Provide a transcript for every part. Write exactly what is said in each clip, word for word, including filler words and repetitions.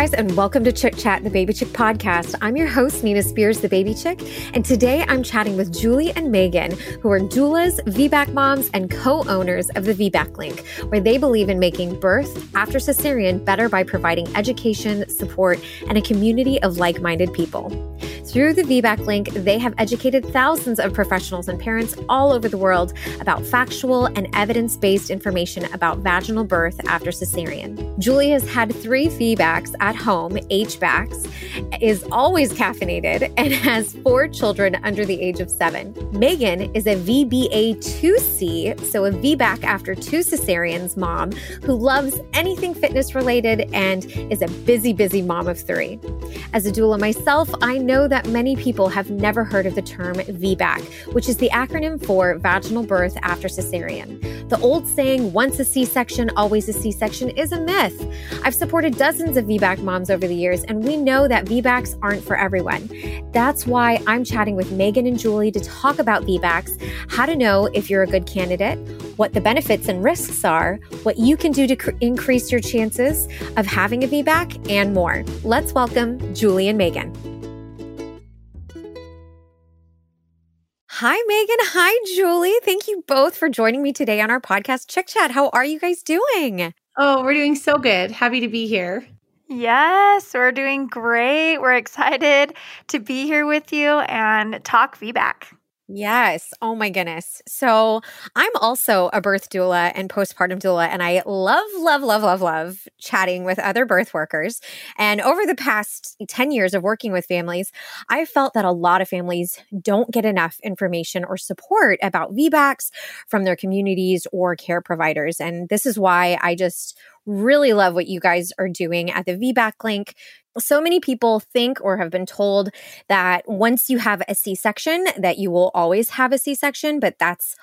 guys, and welcome to Chick Chat, the Baby Chick podcast. I'm your host, Nina Spears, the Baby Chick, and today I'm chatting with Julie and Meagan, who are doulas, V BAC moms, and co-owners of the V BAC Link, where they believe in making birth after cesarean better by providing education, support, and a community of like-minded people. Through the V BAC Link, they have educated thousands of professionals and parents all over the world about factual and evidence-based information about vaginal birth after cesarean. Julie has had three V BACs at home, H BACs, is always caffeinated, and has four children under the age of seven. Meagan is a V B A two C, so a V BAC after two cesareans mom who loves anything fitness-related and is a busy, busy mom of three. As a doula myself, I know that many people have never heard of the term V BAC, which is the acronym for vaginal birth after cesarean. The old saying, once a C-section, always a C-section, is a myth. I've supported dozens of V BAC moms over the years, and we know that V BACs aren't for everyone. That's why I'm chatting with Meagan and Julie to talk about V BACs, how to know if you're a good candidate, what the benefits and risks are, what you can do to cr- increase your chances of having a V BAC, and more. Let's welcome Julie and Meagan. Hi, Meagan. Hi, Julie. Thank you both for joining me today on our podcast, Chick Chat. How are you guys doing? Oh, we're doing so good. Happy to be here. Yes, we're doing great. We're excited to be here with you and talk V BAC. Yes. Oh my goodness. So I'm also a birth doula and postpartum doula, and I love, love, love, love, love chatting with other birth workers. And over the past ten years of working with families, I felt that a lot of families don't get enough information or support about V BACs from their communities or care providers. And this is why I just really love what you guys are doing at the V BAC Link. So many people think or have been told that once you have a C-section, that you will always have a C-section, but that's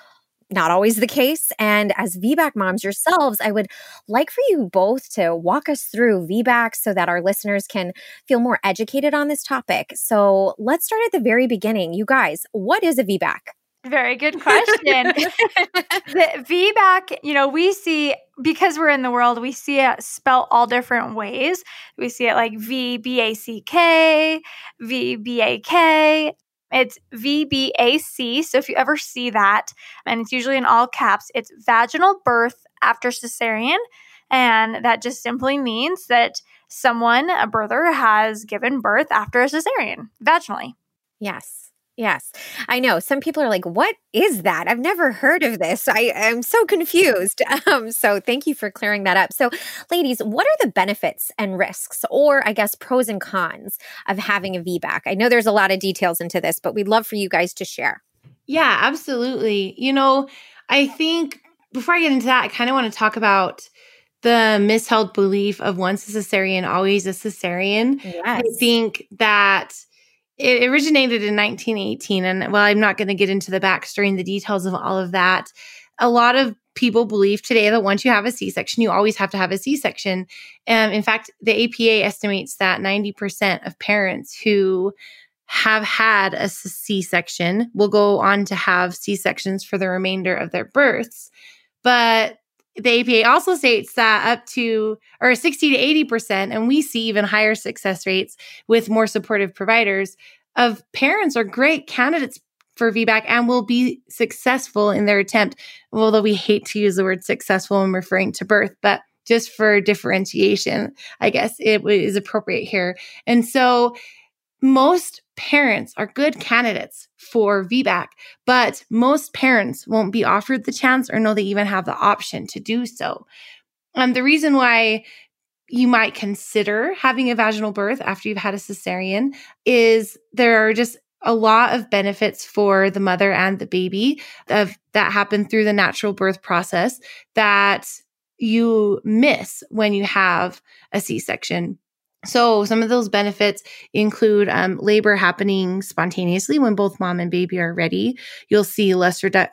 not always the case. And as V BAC moms yourselves, I would like for you both to walk us through V BACs so that our listeners can feel more educated on this topic. So let's start at the very beginning. You guys, what is a V BAC? Very good question. The V BAC, you know, we see, because we're in the world, we see it spelt all different ways. We see it like V B A C K, V B A K. It's V B A C. So if you ever see that, and it's usually in all caps, it's vaginal birth after cesarean. And that just simply means that someone, a birther, has given birth after a cesarean, vaginally. Yes. Yes. I know. Some people are like, what is that? I've never heard of this. I am so confused. Um, so thank you for clearing that up. So ladies, what are the benefits and risks, or I guess pros and cons, of having a V BAC? I know there's a lot of details into this, but we'd love for you guys to share. Yeah, absolutely. You know, I think before I get into that, I kind of want to talk about the misheld belief of once a cesarean, always a cesarean. Yes. I think that it originated in nineteen eighteen, and while I'm not going to get into the backstory and the details of all of that, a lot of people believe today that once you have a C-section, you always have to have a C-section. Um, in fact, the A P A estimates that ninety percent of parents who have had a C-section will go on to have C-sections for the remainder of their births. But the A P A also states that up to or sixty to eighty percent, and we see even higher success rates with more supportive providers, of parents are great candidates for V BAC and will be successful in their attempt. Although we hate to use the word successful when referring to birth, but just for differentiation, I guess it is appropriate here. And so most parents are good candidates for V BAC, but most parents won't be offered the chance or know they even have the option to do so. Um, the reason why you might consider having a vaginal birth after you've had a cesarean is there are just a lot of benefits for the mother and the baby of that happen through the natural birth process that you miss when you have a C-section. So some of those benefits include um, labor happening spontaneously when both mom and baby are ready. You'll see less redu-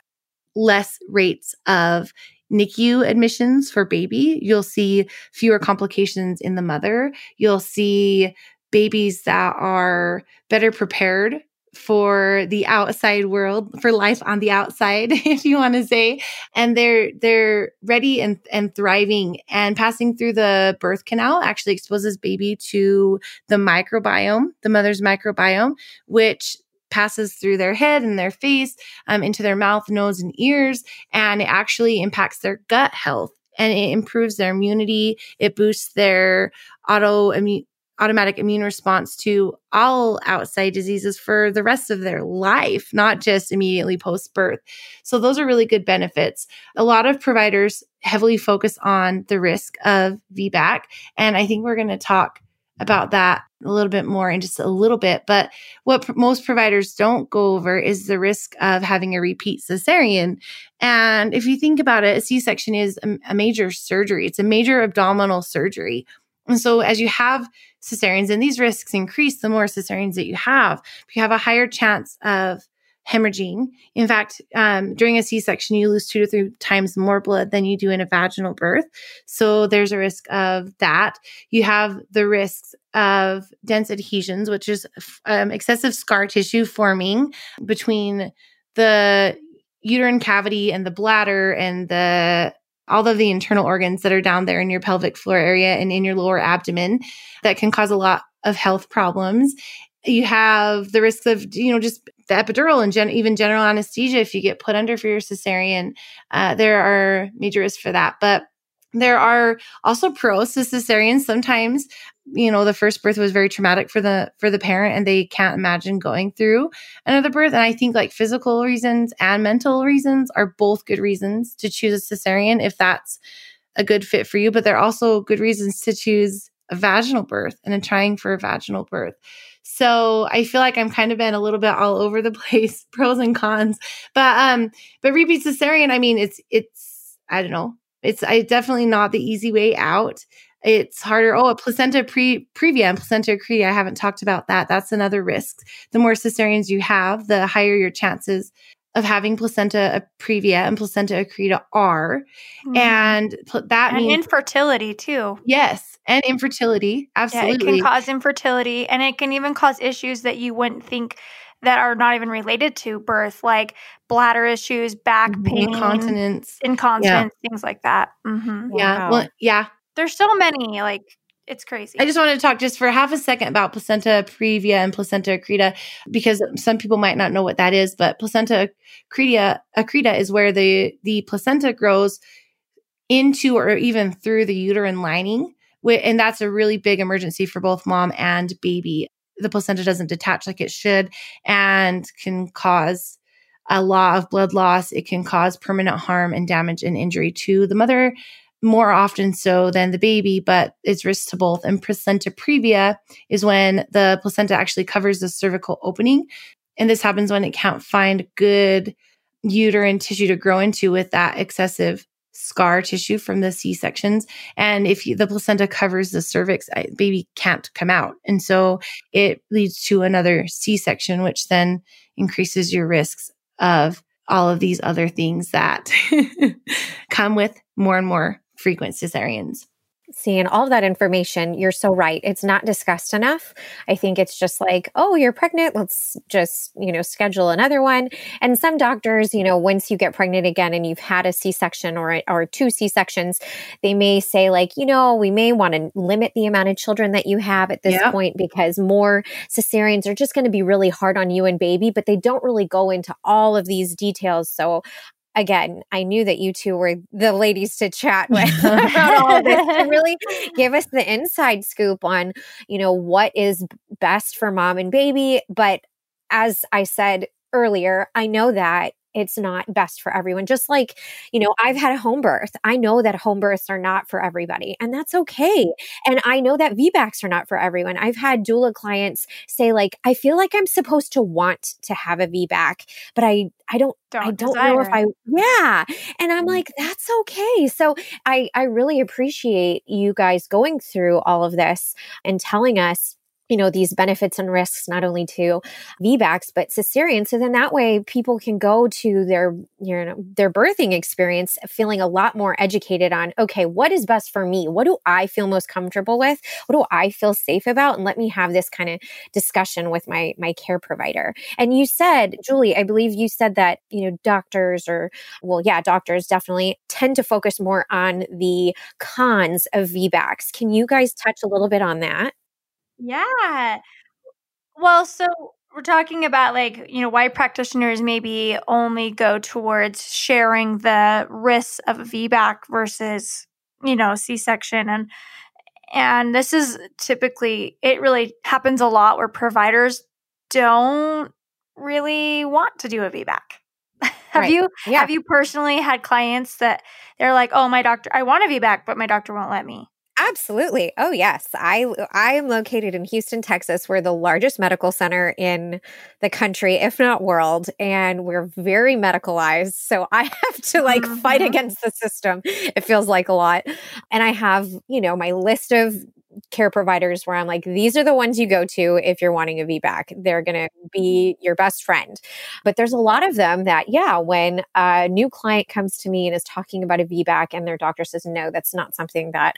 less rates of N I C U admissions for baby. You'll see fewer complications in the mother. You'll see babies that are better prepared for the outside world, for life on the outside, if you want to say, and they're they're ready and, and thriving. And passing through the birth canal actually exposes baby to the microbiome, the mother's microbiome, which passes through their head and their face, um, into their mouth, nose, and ears, and it actually impacts their gut health, and it improves their immunity. It boosts their autoimmune automatic immune response to all outside diseases for the rest of their life, not just immediately post-birth. So those are really good benefits. A lot of providers heavily focus on the risk of V BAC, and I think we're going to talk about that a little bit more in just a little bit. But what pr- most providers don't go over is the risk of having a repeat cesarean. And if you think about it, a C-section is a, a major surgery. It's a major abdominal surgery. And so as you have cesareans, and these risks increase the more cesareans that you have, you have a higher chance of hemorrhaging. In fact, um, during a C-section, you lose two to three times more blood than you do in a vaginal birth. So there's a risk of that. You have the risks of dense adhesions, which is um, excessive scar tissue forming between the uterine cavity and the bladder and the all of the internal organs that are down there in your pelvic floor area and in your lower abdomen that can cause a lot of health problems. You have the risks of, you know, just the epidural and gen- even general anesthesia. If you get put under for your cesarean, uh, there are major risks for that. But there are also pros to cesareans. Sometimes, you know, the first birth was very traumatic for the for the parent, and they can't imagine going through another birth. And I think like physical reasons and mental reasons are both good reasons to choose a cesarean if that's a good fit for you. But they're also good reasons to choose a vaginal birth and a trying for a vaginal birth. So I feel like I'm kind of been a little bit all over the place, pros and cons. But um, but repeat cesarean, I mean, it's it's I don't know. It's I, definitely not the easy way out. It's harder. Oh, a placenta pre, previa and placenta accreta. I haven't talked about that. That's another risk. The more cesareans you have, the higher your chances of having placenta previa and placenta accreta are. Mm-hmm. And pl- that and means... And infertility too. Yes. And infertility. Absolutely. Yeah, it can cause infertility, and it can even cause issues that you wouldn't think that are not even related to birth, like bladder issues, back pain, incontinence, incontinence, yeah. Things like that. Mm-hmm. Yeah. Wow. Well, yeah. There's so many, like it's crazy. I just wanted to talk just for half a second about placenta previa and placenta accreta, because some people might not know what that is, but placenta accreta, accreta is where the, the placenta grows into or even through the uterine lining. And that's a really big emergency for both mom and baby. The placenta doesn't detach like it should and can cause a lot of blood loss. It can cause permanent harm and damage and injury to the mother more often so than the baby, but it's risk to both. And placenta previa is when the placenta actually covers the cervical opening. And this happens when it can't find good uterine tissue to grow into with that excessive scar tissue from the C-sections. And if you, the placenta covers the cervix, baby can't come out. And so it leads to another C-section, which then increases your risks of all of these other things that come with more and more frequent cesareans. See, and all of that information, you're so right. It's not discussed enough. I think it's just like, oh, you're pregnant. Let's just, you know, schedule another one. And some doctors, you know, once you get pregnant again and you've had a C-section or, or two C-sections, they may say like, you know, we may want to limit the amount of children that you have at this yeah. point because more cesareans are just going to be really hard on you and baby, but they don't really go into all of these details. So again, I knew that you two were the ladies to chat with about all this to really give us the inside scoop on, you know, what is best for mom and baby. But as I said earlier, I know that it's not best for everyone. Just like, you know, I've had a home birth. I know that home births are not for everybody, and that's okay. And I know that V BACs are not for everyone. I've had doula clients say like, I feel like I'm supposed to want to have a V BAC, but I, I don't, don't I don't know if I, yeah. And I'm like, that's okay. So I, I really appreciate you guys going through all of this and telling us you know, these benefits and risks, not only to V BACs, but cesarean. So then that way people can go to their, you know, their birthing experience feeling a lot more educated on, okay, what is best for me? What do I feel most comfortable with? What do I feel safe about? And let me have this kind of discussion with my, my care provider. And you said, Julie, I believe you said that, you know, doctors or, well, yeah, doctors definitely tend to focus more on the cons of V BACs. Can you guys touch a little bit on that? Yeah. Well, so we're talking about like, you know, why practitioners maybe only go towards sharing the risks of a V BAC versus, you know, C-section. And, and this is typically, it really happens a lot where providers don't really want to do a V BAC. Have right. you, yeah. have you personally had clients that they're like, oh, my doctor, I want a V BAC, but my doctor won't let me? Absolutely. Oh, yes. I I am located in Houston, Texas. We're the largest medical center in the country, if not world, and we're very medicalized. So I have to like mm-hmm. fight against the system. It feels like a lot. And I have, you know, my list of care providers where I'm like, these are the ones you go to if you're wanting a V BAC. They're going to be your best friend. But there's a lot of them that, yeah, when a new client comes to me and is talking about a V BAC and their doctor says, no, that's not something that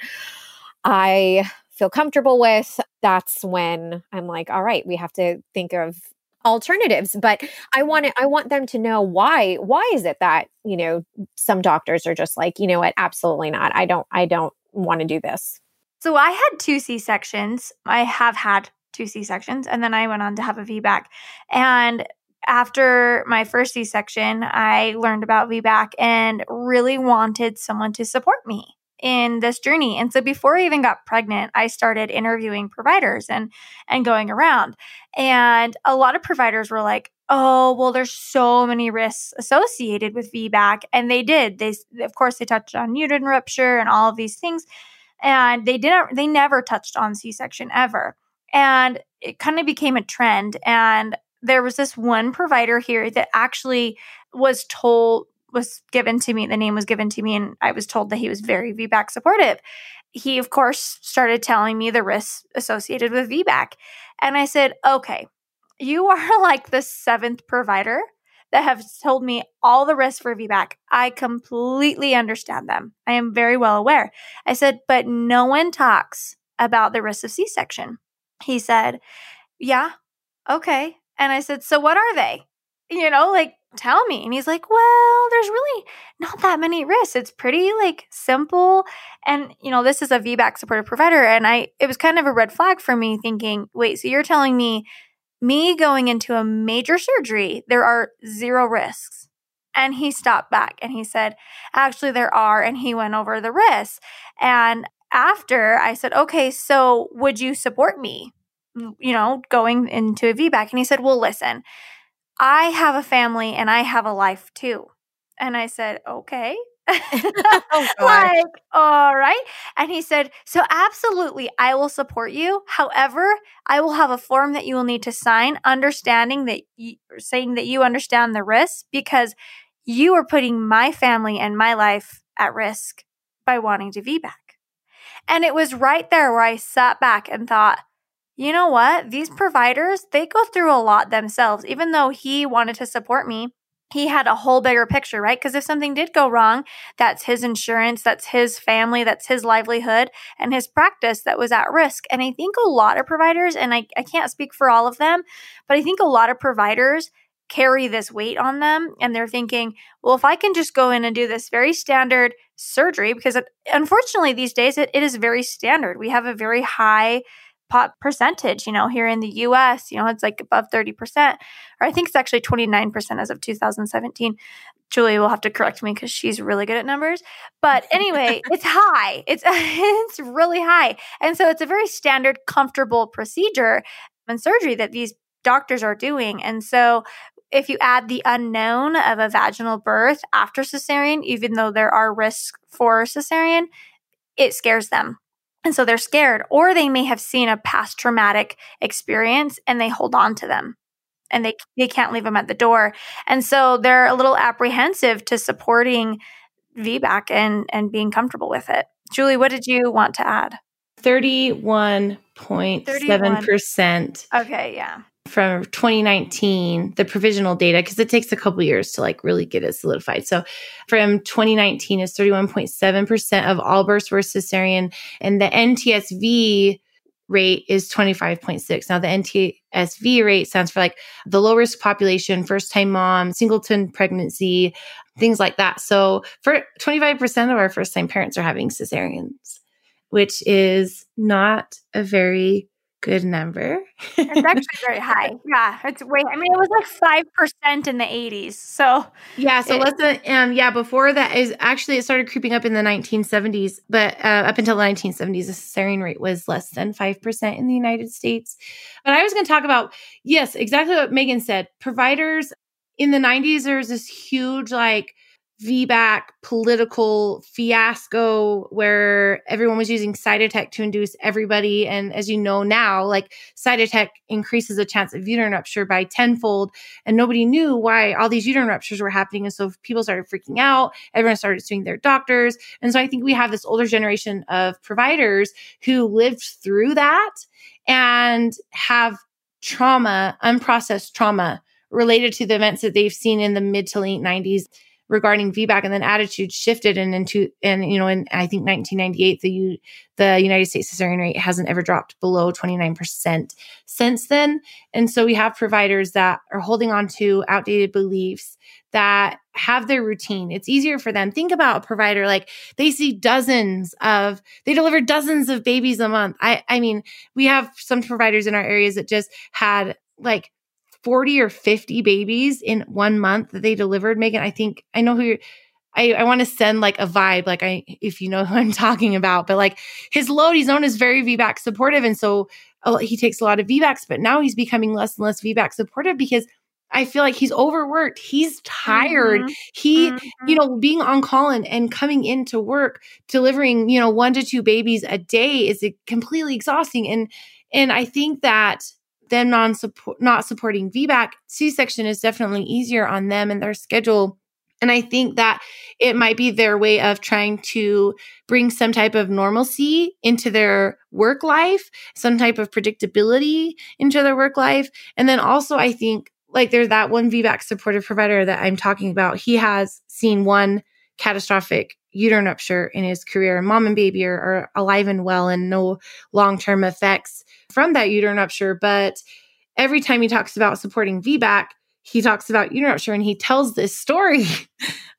I feel comfortable with, that's when I'm like, all right, we have to think of alternatives. But I want it, I want them to know why, why is it that, you know, some doctors are just like, you know what, absolutely not. I don't, I don't want to do this. So I had two C-sections. I have had two C-sections, and then I went on to have a V BAC. And after my first C-section, I learned about V BAC and really wanted someone to support me in this journey. And so before I even got pregnant, I started interviewing providers and and going around. And a lot of providers were like, oh, well, there's so many risks associated with V BAC. And they did. They, of course, they touched on uterine rupture and all of these things. And they didn't, they never touched on C-section ever. And it kind of became a trend. And there was this one provider here that actually was told, was given to me, the name was given to me, and I was told that he was very V BAC supportive. He, of course, started telling me the risks associated with V BAC. And I said, okay, you are like the seventh provider that have told me all the risks for V BAC. I completely understand them. I am very well aware. I said, but no one talks about the risks of C-section. He said, yeah, okay. And I said, so what are they? You know, like, tell me. And he's like, well, there's really not that many risks. It's pretty like simple. And, you know, this is a V BAC supportive provider. And I, it was kind of a red flag for me thinking, wait, so you're telling me, me going into a major surgery, there are zero risks. And he stopped back and he said, actually there are. And he went over the risks. And after I said, okay, so would you support me, you know, going into a V BAC? And he said, well, listen, I have a family and I have a life too. And I said, okay. Oh, like, all right. And he said, so absolutely, I will support you. However, I will have a form that you will need to sign, understanding that you, saying that you understand the risk, because you are putting my family and my life at risk by wanting to V BAC. And it was right there where I sat back and thought, you know what? These providers, they go through a lot themselves. Even though he wanted to support me, he had a whole bigger picture, right? Because if something did go wrong, that's his insurance, that's his family, that's his livelihood, and his practice that was at risk. And I think a lot of providers, and I, I can't speak for all of them, but I think a lot of providers carry this weight on them. And they're thinking, well, if I can just go in and do this very standard surgery, because it, unfortunately these days it, it is very standard. We have a very high pop percentage, you know, here in the U S, you know, it's like above thirty percent, or I think it's actually twenty-nine percent as of two thousand seventeen. Julie will have to correct me because she's really good at numbers. But anyway, it's high. It's it's really high. And so it's a very standard, comfortable procedure and surgery that these doctors are doing. And so if you add the unknown of a vaginal birth after cesarean, even though there are risks for cesarean, it scares them. And so they're scared, or they may have seen a past traumatic experience and they hold on to them and they they can't leave them at the door. And so they're a little apprehensive to supporting V BAC and, and being comfortable with it. Julie, what did you want to add? thirty-one point seven percent. Okay, yeah. From twenty nineteen, the provisional data, because it takes a couple years to like really get it solidified. So from twenty nineteen is thirty-one point seven percent of all births were cesarean, and the N T S V rate is twenty-five point six. Now the N T S V rate stands for like the low risk population, first time mom, singleton pregnancy, things like that. So for twenty-five percent of our first time parents are having cesareans, which is not a very good number. It's actually very high. Yeah. It's way, I mean, it was like five percent in the eighties. So yeah. So it, let's, uh, um, yeah, before that is actually, it started creeping up in the nineteen seventies, but uh, up until the nineteen seventies, the cesarean rate was less than five percent in the United States. But I was going to talk about, yes, exactly what Meagan said. Providers in the nineties, there was this huge, like, V BAC political fiasco where everyone was using Cytotec to induce everybody. And as you know now, like Cytotec increases the chance of uterine rupture by tenfold. And nobody knew why all these uterine ruptures were happening. And so people started freaking out. Everyone started suing their doctors. And so I think we have this older generation of providers who lived through that and have trauma, unprocessed trauma related to the events that they've seen in the mid to late nineties. Regarding V BAC, and then attitude shifted, and into and you know, in I think nineteen ninety-eight, the U, the United States cesarean rate hasn't ever dropped below twenty-nine percent since then. And so we have providers that are holding on to outdated beliefs that have their routine. It's easier for them. Think about a provider like they see dozens of, they deliver dozens of babies a month. I I mean, we have some providers in our areas that just had like forty or fifty babies in one month that they delivered. Meagan, I think I know who you're, I, I want to send like a vibe, like I, if you know who I'm talking about, but like his load, he's known as very V BAC supportive. And so uh, he takes a lot of V BACs, but now he's becoming less and less V BAC supportive because I feel like he's overworked. He's tired. Mm-hmm. He, mm-hmm. you know, being on call and, and coming into work, delivering, you know, one to two babies a day is completely exhausting. And, and I think that them non support not supporting V BAC, C-section is definitely easier on them and their schedule. And I think that it might be their way of trying to bring some type of normalcy into their work life, some type of predictability into their work life. And then also I think like there's that one V BAC supportive provider that I'm talking about. He has seen one catastrophic uterine rupture in his career, and mom and baby are, are alive and well and no long-term effects from that uterine rupture. But every time he talks about supporting V BAC, he talks about uterine rupture, and he tells this story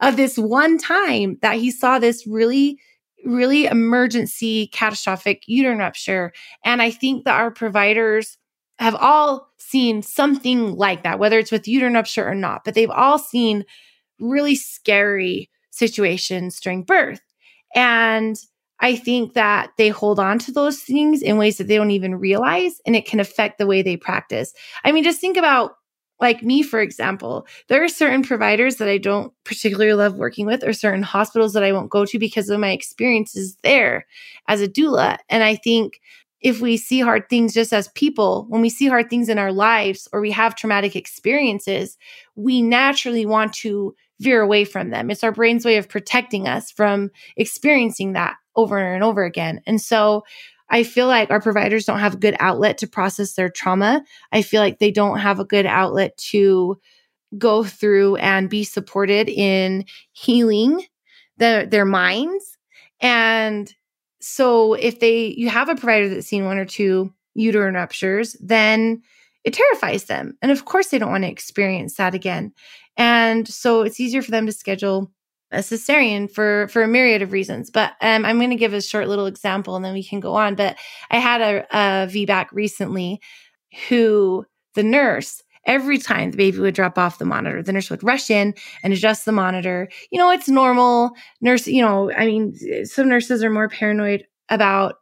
of this one time that he saw this really, really emergency catastrophic uterine rupture. And I think that our providers have all seen something like that, whether it's with uterine rupture or not, but they've all seen really scary situations during birth. And I think that they hold on to those things in ways that they don't even realize, and it can affect the way they practice. I mean, just think about like me, for example. There are certain providers that I don't particularly love working with, or certain hospitals that I won't go to because of my experiences there as a doula. And I think if we see hard things just as people, when we see hard things in our lives or we have traumatic experiences, we naturally want to veer away from them. It's our brain's way of protecting us from experiencing that over and over again. And so I feel like our providers don't have a good outlet to process their trauma. I feel like they don't have a good outlet to go through and be supported in healing their, their minds. And so if they, you have a provider that's seen one or two uterine ruptures, then it terrifies them. And of course they don't want to experience that again. And so it's easier for them to schedule a cesarean for, for a myriad of reasons. But um, I'm going to give a short little example and then we can go on. But I had a, a V BAC recently who the nurse, every time the baby would drop off the monitor, the nurse would rush in and adjust the monitor. You know, it's normal. Nurse, you know, I mean, some nurses are more paranoid about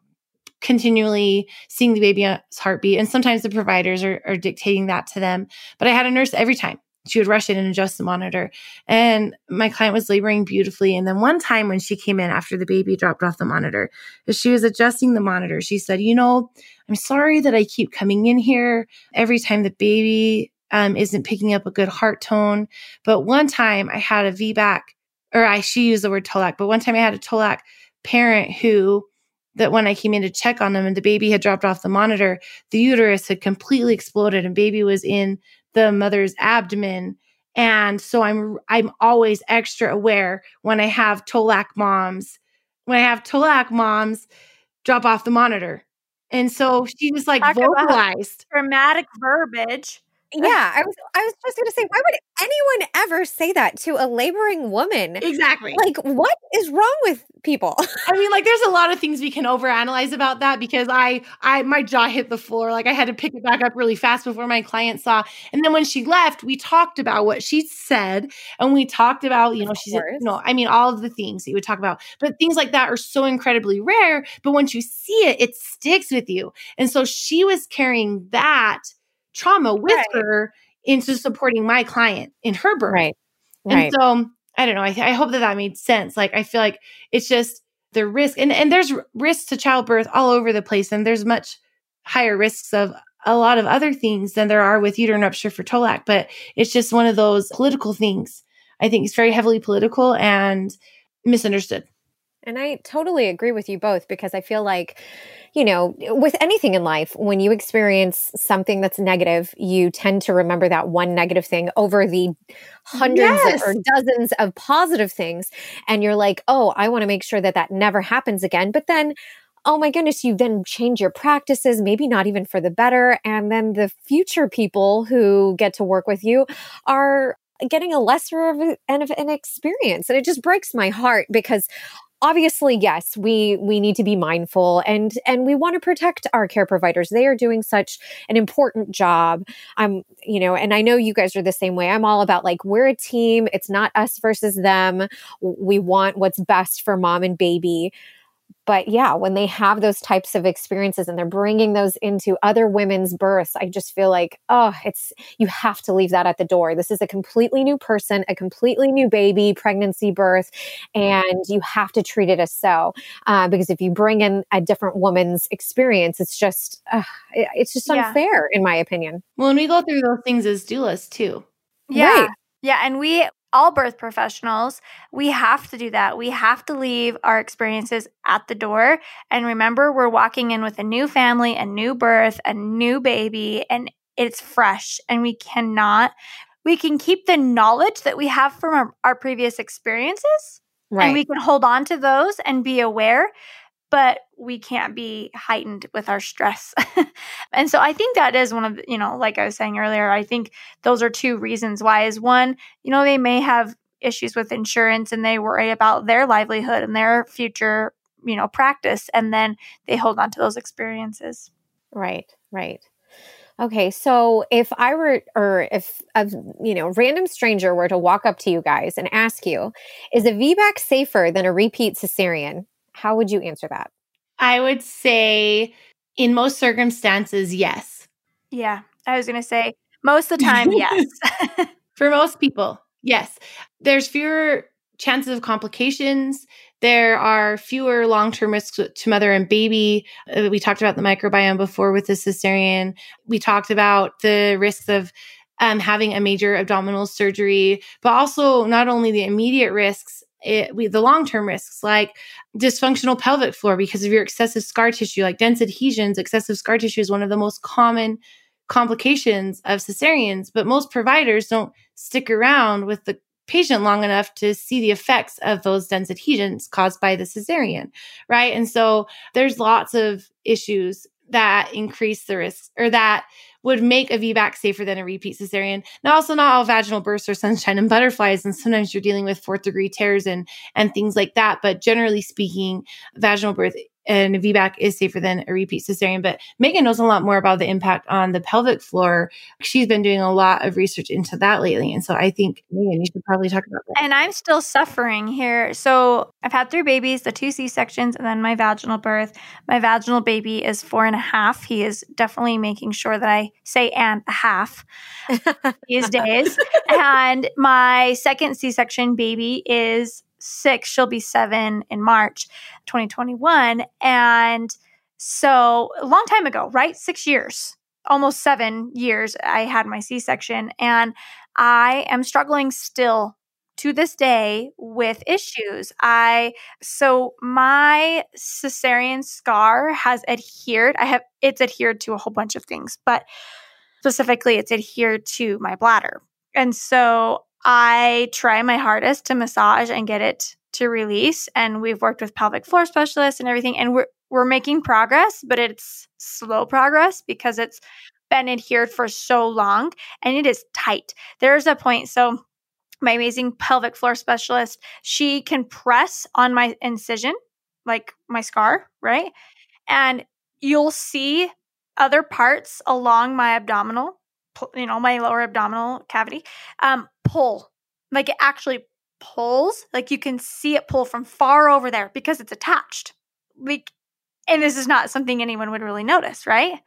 continually seeing the baby's heartbeat. And sometimes the providers are, are dictating that to them. But I had a nurse every time. She would rush in and adjust the monitor. And my client was laboring beautifully. And then one time when she came in after the baby dropped off the monitor, as she was adjusting the monitor, she said, you know, I'm sorry that I keep coming in here every time the baby um, isn't picking up a good heart tone. But one time I had a V BAC, or I she used the word TOLAC, but one time I had a TOLAC parent who that when I came in to check on them and the baby had dropped off the monitor, the uterus had completely exploded and baby was in the mother's abdomen. And so I'm I'm always extra aware when I have TOLAC moms, when I have TOLAC moms drop off the monitor. And so she was like Talk vocalized. Dramatic verbiage. Yeah, I was I was just going to say, why would anyone ever say that to a laboring woman? Exactly. Like, what is wrong with people? I mean, like, there's a lot of things we can overanalyze about that because I, I, my jaw hit the floor. Like, I had to pick it back up really fast before my client saw. And then when she left, we talked about what she said, and we talked about, you know, she said, you know, I mean, all of the things that you would talk about. But things like that are so incredibly rare. But once you see it, it sticks with you. And so she was carrying that trauma with right. her into supporting my client in her birth. Right. Right. And so I don't know. I, I hope that that made sense. Like, I feel like it's just the risk and, and there's risks to childbirth all over the place. And there's much higher risks of a lot of other things than there are with uterine rupture for TOLAC, but it's just one of those political things. I think it's very heavily political and misunderstood. And I totally agree with you both because I feel like, you know, with anything in life, when you experience something that's negative, you tend to remember that one negative thing over the hundreds yes. or dozens of positive things. And you're like, oh, I want to make sure that that never happens again. But then, oh my goodness, you then change your practices, maybe not even for the better. And then the future people who get to work with you are getting a lesser of, a, of an experience. And it just breaks my heart because obviously, yes, we we need to be mindful and and we want to protect our care providers. They are doing such an important job. I'm, you know, and I know you guys are the same way. I'm all about like, we're a team. It's not us versus them. We want what's best for mom and baby. But yeah, when they have those types of experiences and they're bringing those into other women's births, I just feel like, oh, it's, you have to leave that at the door. This is a completely new person, a completely new baby, pregnancy, birth, and you have to treat it as so. Uh, because if you bring in a different woman's experience, it's just, uh, it, it's just unfair yeah. in my opinion. Well, and we go through those things as doulas too. Yeah. Right. Yeah. And we... all birth professionals, we have to do that. We have to leave our experiences at the door. And remember, we're walking in with a new family, a new birth, a new baby, and it's fresh. And we cannot, we can keep the knowledge that we have from our, our previous experiences, right. and we can hold on to those and be aware, but we can't be heightened with our stress. And so I think that is one of the, you know, like I was saying earlier, I think those are two reasons why is one, you know, they may have issues with insurance and they worry about their livelihood and their future, you know, practice. And then they hold on to those experiences. Right, right. Okay. So if I were, or if a, you know, random stranger were to walk up to you guys and ask you, is a V BAC safer than a repeat cesarean? How would you answer that? I would say in most circumstances, yes. Yeah. I was going to say most of the time, yes. For most people, yes. There's fewer chances of complications. There are fewer long-term risks to mother and baby. We talked about the microbiome before with the cesarean. We talked about the risks of um, having a major abdominal surgery, but also not only the immediate risks, It, we, the long-term risks like dysfunctional pelvic floor because of your excessive scar tissue, like dense adhesions. Excessive scar tissue is one of the most common complications of cesareans, but most providers don't stick around with the patient long enough to see the effects of those dense adhesions caused by the cesarean, right? And so there's lots of issues that increase the risk or that would make a V BAC safer than a repeat cesarean. Now, also not all vaginal births are sunshine and butterflies. And sometimes you're dealing with fourth degree tears and, and things like that. But generally speaking, vaginal birth and a V BAC is safer than a repeat cesarean. But Meagan knows a lot more about the impact on the pelvic floor. She's been doing a lot of research into that lately. And so I think, Meagan, you should probably talk about that. And I'm still suffering here. So I've had three babies, the two C-sections, and then my vaginal birth. My vaginal baby is four and a half. He is definitely making sure that I say and a half these days. And my second C-section baby is six. She'll be seven in March, twenty twenty-one. And so a long time ago, right? Six years, almost seven years, I had my C-section and I am struggling still to this day with issues. I, so my cesarean scar has adhered. I have, it's adhered to a whole bunch of things, but specifically it's adhered to my bladder. And so I try my hardest to massage and get it to release. And we've worked with pelvic floor specialists and everything. And we're, we're making progress, but it's slow progress because it's been adhered for so long and it is tight. There's a point. So my amazing pelvic floor specialist, she can press on my incision, like my scar, right? And you'll see other parts along my abdominal, you know, my lower abdominal cavity, um, pull, like it actually pulls, like you can see it pull from far over there because it's attached. Like, and this is not something anyone would really notice, right?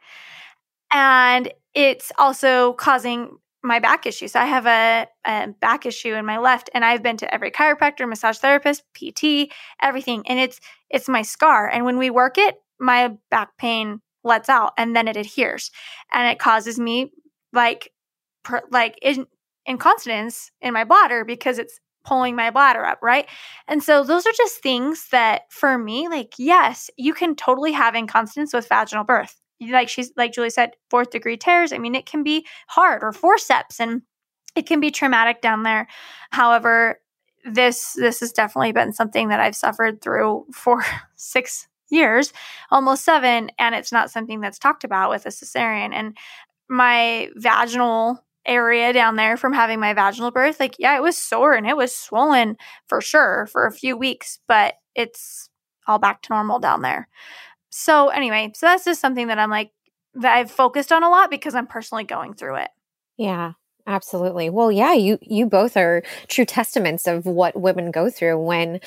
And it's also causing my back issue. So I have a, a back issue in my left, and I've been to every chiropractor, massage therapist, P T, everything. And it's it's my scar. And when we work it, my back pain lets out, and then it adheres, and it causes me like per, like in, incontinence in my bladder because it's pulling my bladder up, right? And so those are just things that for me, like, yes, you can totally have incontinence with vaginal birth. Like she's, like Julie said, fourth degree tears. I mean, it can be hard, or forceps, and it can be traumatic down there. However, this, this has definitely been something that I've suffered through for six years, almost seven. And it's not something that's talked about with a cesarean. And my vaginal area down there from having my vaginal birth, like, yeah, it was sore and it was swollen for sure for a few weeks, but it's all back to normal down there. So anyway, so that's just something that I'm like, that I've focused on a lot because I'm personally going through it. Yeah, absolutely. Well, yeah, you, you both are true testaments of what women go through when,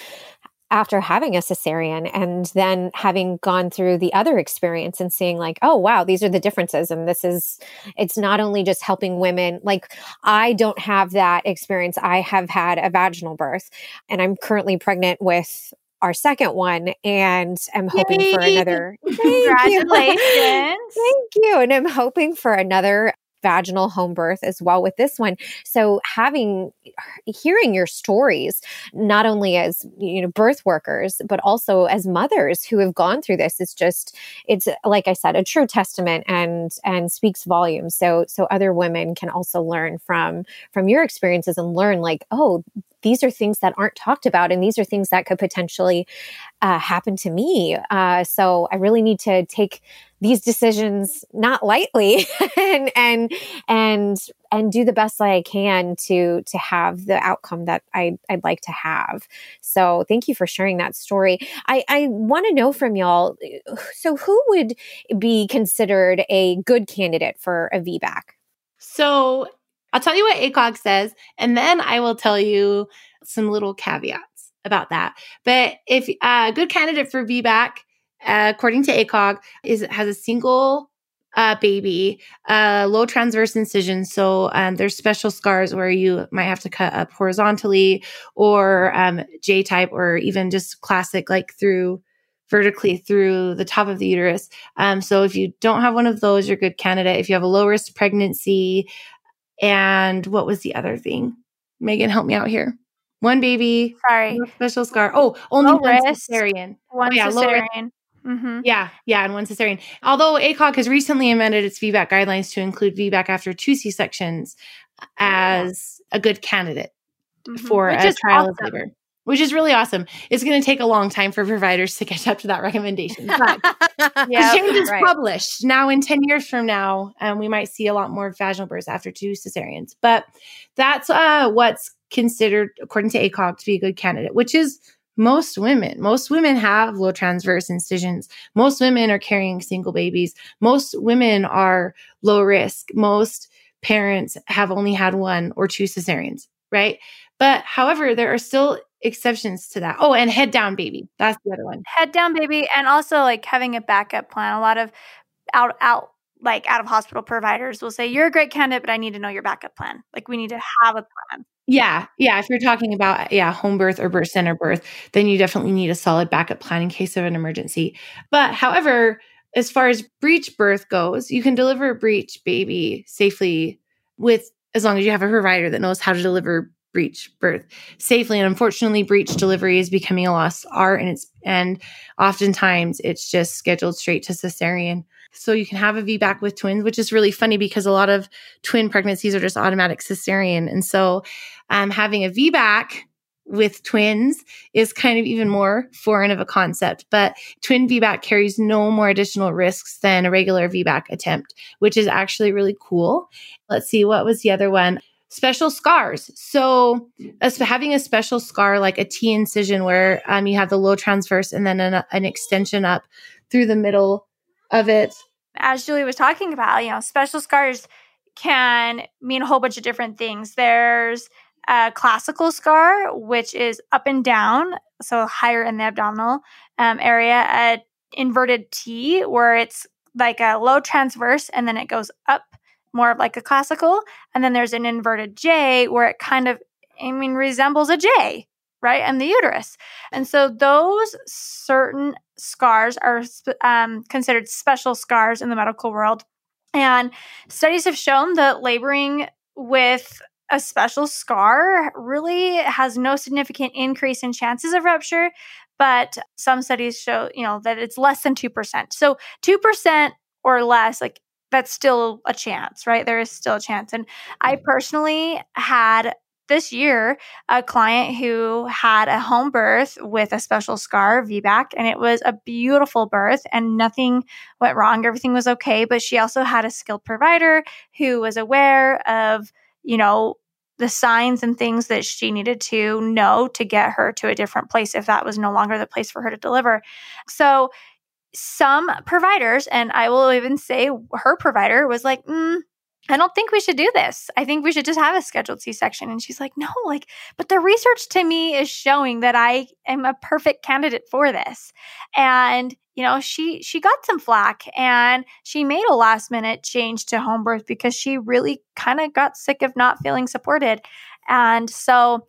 after having a cesarean and then having gone through the other experience and seeing like, oh, wow, these are the differences. And this is, it's not only just helping women. Like, I don't have that experience. I have had a vaginal birth and I'm currently pregnant with our second one, and I'm hoping Yay. for another. Congratulations. Thank you. And I'm hoping for another vaginal home birth as well with this one. So having, hearing your stories, not only as, you know, birth workers, but also as mothers who have gone through this, is just, it's like I said, a true testament and, and speaks volumes. So, so other women can also learn from, from your experiences and learn like, oh, these are things that aren't talked about. And these are things that could potentially uh, happen to me. Uh, so I really need to take these decisions not lightly and, and, and, and do the best that I can to, to have the outcome that I, I'd like to have. So thank you for sharing that story. I, I want to know from y'all. So who would be considered a good candidate for a V BAC? So I'll tell you what ACOG says, and then I will tell you some little caveats about that. But if a uh, good candidate for V BAC, uh, according to ACOG, is has a single uh, baby, uh, low transverse incision. So um, there's special scars where you might have to cut up horizontally, or um, J-type, or even just classic, like through vertically through the top of the uterus. Um, so if you don't have one of those, you're a good candidate. If you have a low risk pregnancy, and what was the other thing? Meagan, help me out here. One baby. Sorry. Special scar. Oh, only low one risk. cesarean. One oh, yeah, cesarean. Mm-hmm. Yeah. Yeah. And one cesarean. Although ACOG has recently amended its V BAC guidelines to include V BAC after two C-sections as a good candidate mm-hmm. for which a trial awesome. of labor, which is really awesome. It's going to take a long time for providers to catch up to that recommendation. But yep, the change is right. published now. In ten years from now, um, we might see a lot more vaginal births after two cesareans. But that's uh, what's considered, according to ACOG, to be a good candidate, which is most women. Most women have low transverse incisions. Most women are carrying single babies. Most women are low risk. Most parents have only had one or two cesareans, right? But however, there are still exceptions to that. Oh, and head down baby. That's the other one. Head down baby. And also like having a backup plan. A lot of out, out, like out of hospital providers will say, you're a great candidate, but I need to know your backup plan. Like we need to have a plan. Yeah. Yeah. If you're talking about, yeah, home birth or birth center birth, then you definitely need a solid backup plan in case of an emergency. But however, as far as breech birth goes, you can deliver a breech baby safely with, as long as you have a provider that knows how to deliver breech birth safely. And unfortunately, breech delivery is becoming a lost art, and it's and oftentimes it's just scheduled straight to cesarean. So you can have a V BAC with twins, which is really funny because a lot of twin pregnancies are just automatic cesarean. And so um, having a V BAC with twins is kind of even more foreign of a concept, but twin V BAC carries no more additional risks than a regular V BAC attempt, which is actually really cool. Let's see, what was the other one? Special scars. So as having a special scar, like a T incision where um, you have the low transverse and then an, an extension up through the middle of it. As Julie was talking about, you know, special scars can mean a whole bunch of different things. There's a classical scar, which is up and down, so higher in the abdominal um, area, an inverted T where it's like a low transverse and then it goes up, more of like a classical. And then there's an inverted J where it kind of, I mean, resembles a J, right? And the uterus. And so those certain scars are um, considered special scars in the medical world. And studies have shown that laboring with a special scar really has no significant increase in chances of rupture, but some studies show, you know, that it's less than two percent. So two percent or less, like that's still a chance, right? There is still a chance. And I personally had this year a client who had a home birth with a special scar, V BAC, and it was a beautiful birth and nothing went wrong. Everything was okay. But she also had a skilled provider who was aware of, you know, the signs and things that she needed to know to get her to a different place if that was no longer the place for her to deliver. So some providers, and I will even say her provider was like, mm, I don't think we should do this. I think we should just have a scheduled C-section. And she's like, no, like, but the research to me is showing that I am a perfect candidate for this. And, you know, she, she got some flack and she made a last minute change to home birth because she really kind of got sick of not feeling supported. And so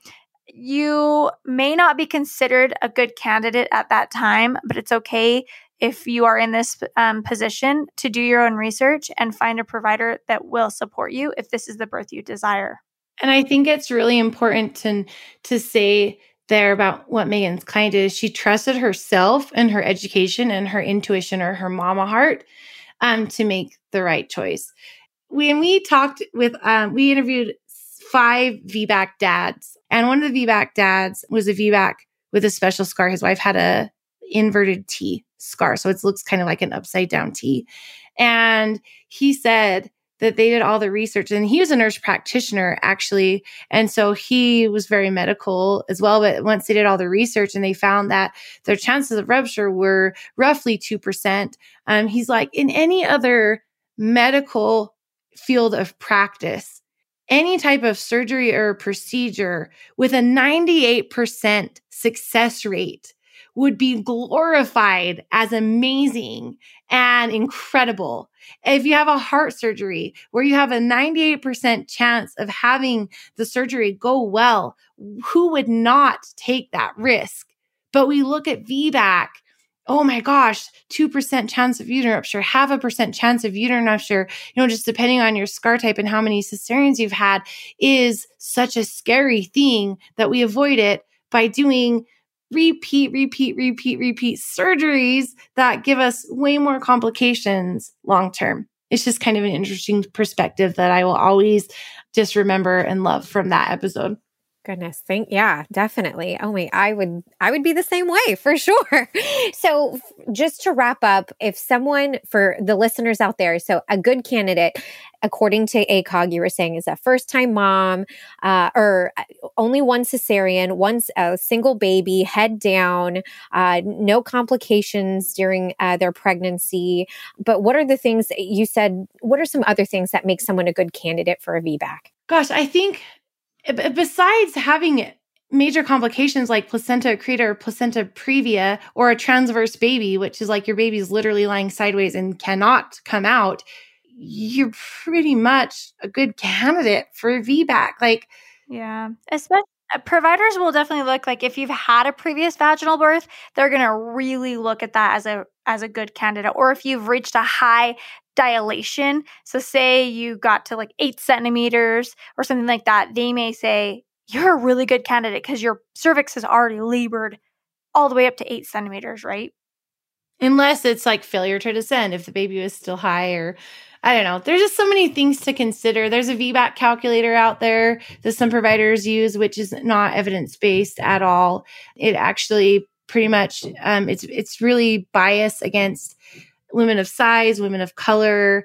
you may not be considered a good candidate at that time, but it's okay if you are in this um, position to do your own research and find a provider that will support you if this is the birth you desire. And I think it's really important to, to say there about what Meagan's client did. She trusted herself and her education and her intuition or her mama heart um, to make the right choice. When we talked with, um, we interviewed five V BAC dads, and one of the V BAC dads was a V BAC with a special scar. His wife had a inverted T scar. So it looks kind of like an upside down T. And he said that they did all the research, and he was a nurse practitioner actually. And so he was very medical as well. But once they did all the research and they found that their chances of rupture were roughly two percent. Um, he's like, in any other medical field of practice, any type of surgery or procedure with a ninety-eight percent success rate would be glorified as amazing and incredible. If you have a heart surgery where you have a ninety-eight percent chance of having the surgery go well, who would not take that risk? But we look at V BAC, oh my gosh, two percent chance of uterine rupture, half a percent chance of uterine rupture, you know, just depending on your scar type and how many cesareans you've had, is such a scary thing that we avoid it by doing repeat, repeat, repeat, repeat surgeries that give us way more complications long-term. It's just kind of an interesting perspective that I will always just remember and love from that episode. Goodness. Thank, yeah, definitely. Oh my, I would, I would be the same way for sure. So just to wrap up, if someone, for the listeners out there, so a good candidate, according to A C O G, you were saying, is a first-time mom, uh, or only one cesarean, one uh, single baby, head down, uh, no complications during uh, their pregnancy. But what are the things that you said, what are some other things that make someone a good candidate for a V BAC? Gosh, I think, besides having major complications like placenta accreta or placenta previa or a transverse baby, which is like your baby's literally lying sideways and cannot come out, you're pretty much a good candidate for V BAC. Like, yeah, especially providers will definitely look, like if you've had a previous vaginal birth, they're going to really look at that as a as a good candidate. Or if you've reached a high dilation, so say you got to like eight centimeters or something like that, they may say, you're a really good candidate because your cervix is already labored all the way up to eight centimeters, right? Unless it's like failure to descend, if the baby was still high, or I don't know. There's just so many things to consider. There's a V BAC calculator out there that some providers use, which is not evidence-based at all. It actually pretty much, um, it's it's really biased against women of size, women of color.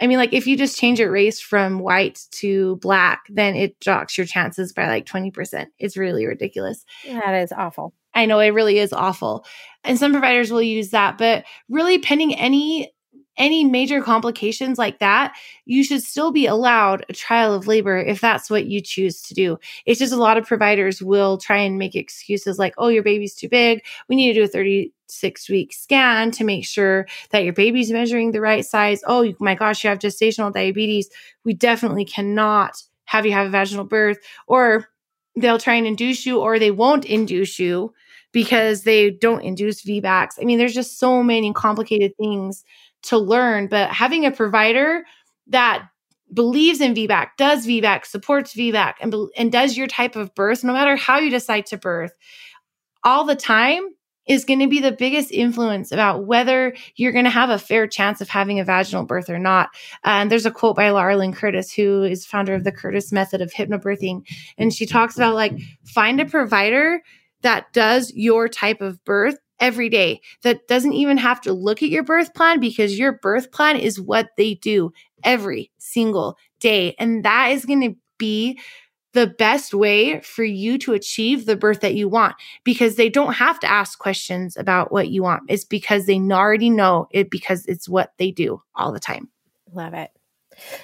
I mean, like if you just change your race from white to black, then it jocks your chances by like twenty percent. It's really ridiculous. That is awful. I know, it really is awful. And some providers will use that, but really pending any any major complications like that, you should still be allowed a trial of labor if that's what you choose to do. It's just a lot of providers will try and make excuses like, oh, your baby's too big. We need to do a thirty-six week scan to make sure that your baby's measuring the right size. Oh my gosh, you have gestational diabetes. We definitely cannot have you have a vaginal birth. Or they'll try and induce you, or they won't induce you because they don't induce V BACs. I mean, there's just so many complicated things to learn, but having a provider that believes in V BAC, does V BAC, supports V BAC, and, and does your type of birth, no matter how you decide to birth, all the time is going to be the biggest influence about whether you're going to have a fair chance of having a vaginal birth or not. And um, there's a quote by Larlyn Curtis, who is founder of the Curtis method of hypnobirthing. And she talks about like, find a provider that does your type of birth every day, that doesn't even have to look at your birth plan, because your birth plan is what they do every single day. And that is going to be the best way for you to achieve the birth that you want, because they don't have to ask questions about what you want. It's because they already know it, because it's what they do all the time. Love it.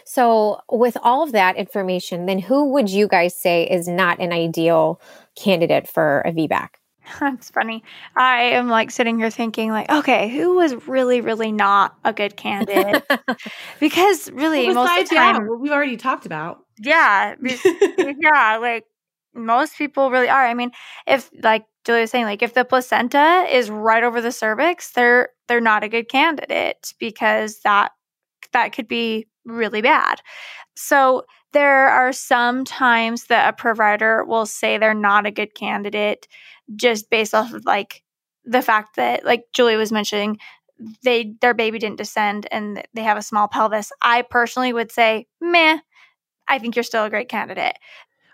So with all of that information, then who would you guys say is not an ideal candidate for a V BAC? That's funny. I am like sitting here thinking like, okay, who was really, really not a good candidate? Because really, well, most of the time, yeah, what we've already talked about. Yeah. Yeah. Like most people really are. I mean, if like Julie was saying, like if the placenta is right over the cervix, they're, they're not a good candidate, because that, that could be really bad. So there are some times that a provider will say they're not a good candidate just based off of like the fact that, like Julie was mentioning, they, their baby didn't descend and they have a small pelvis. I personally would say, meh, I think you're still a great candidate.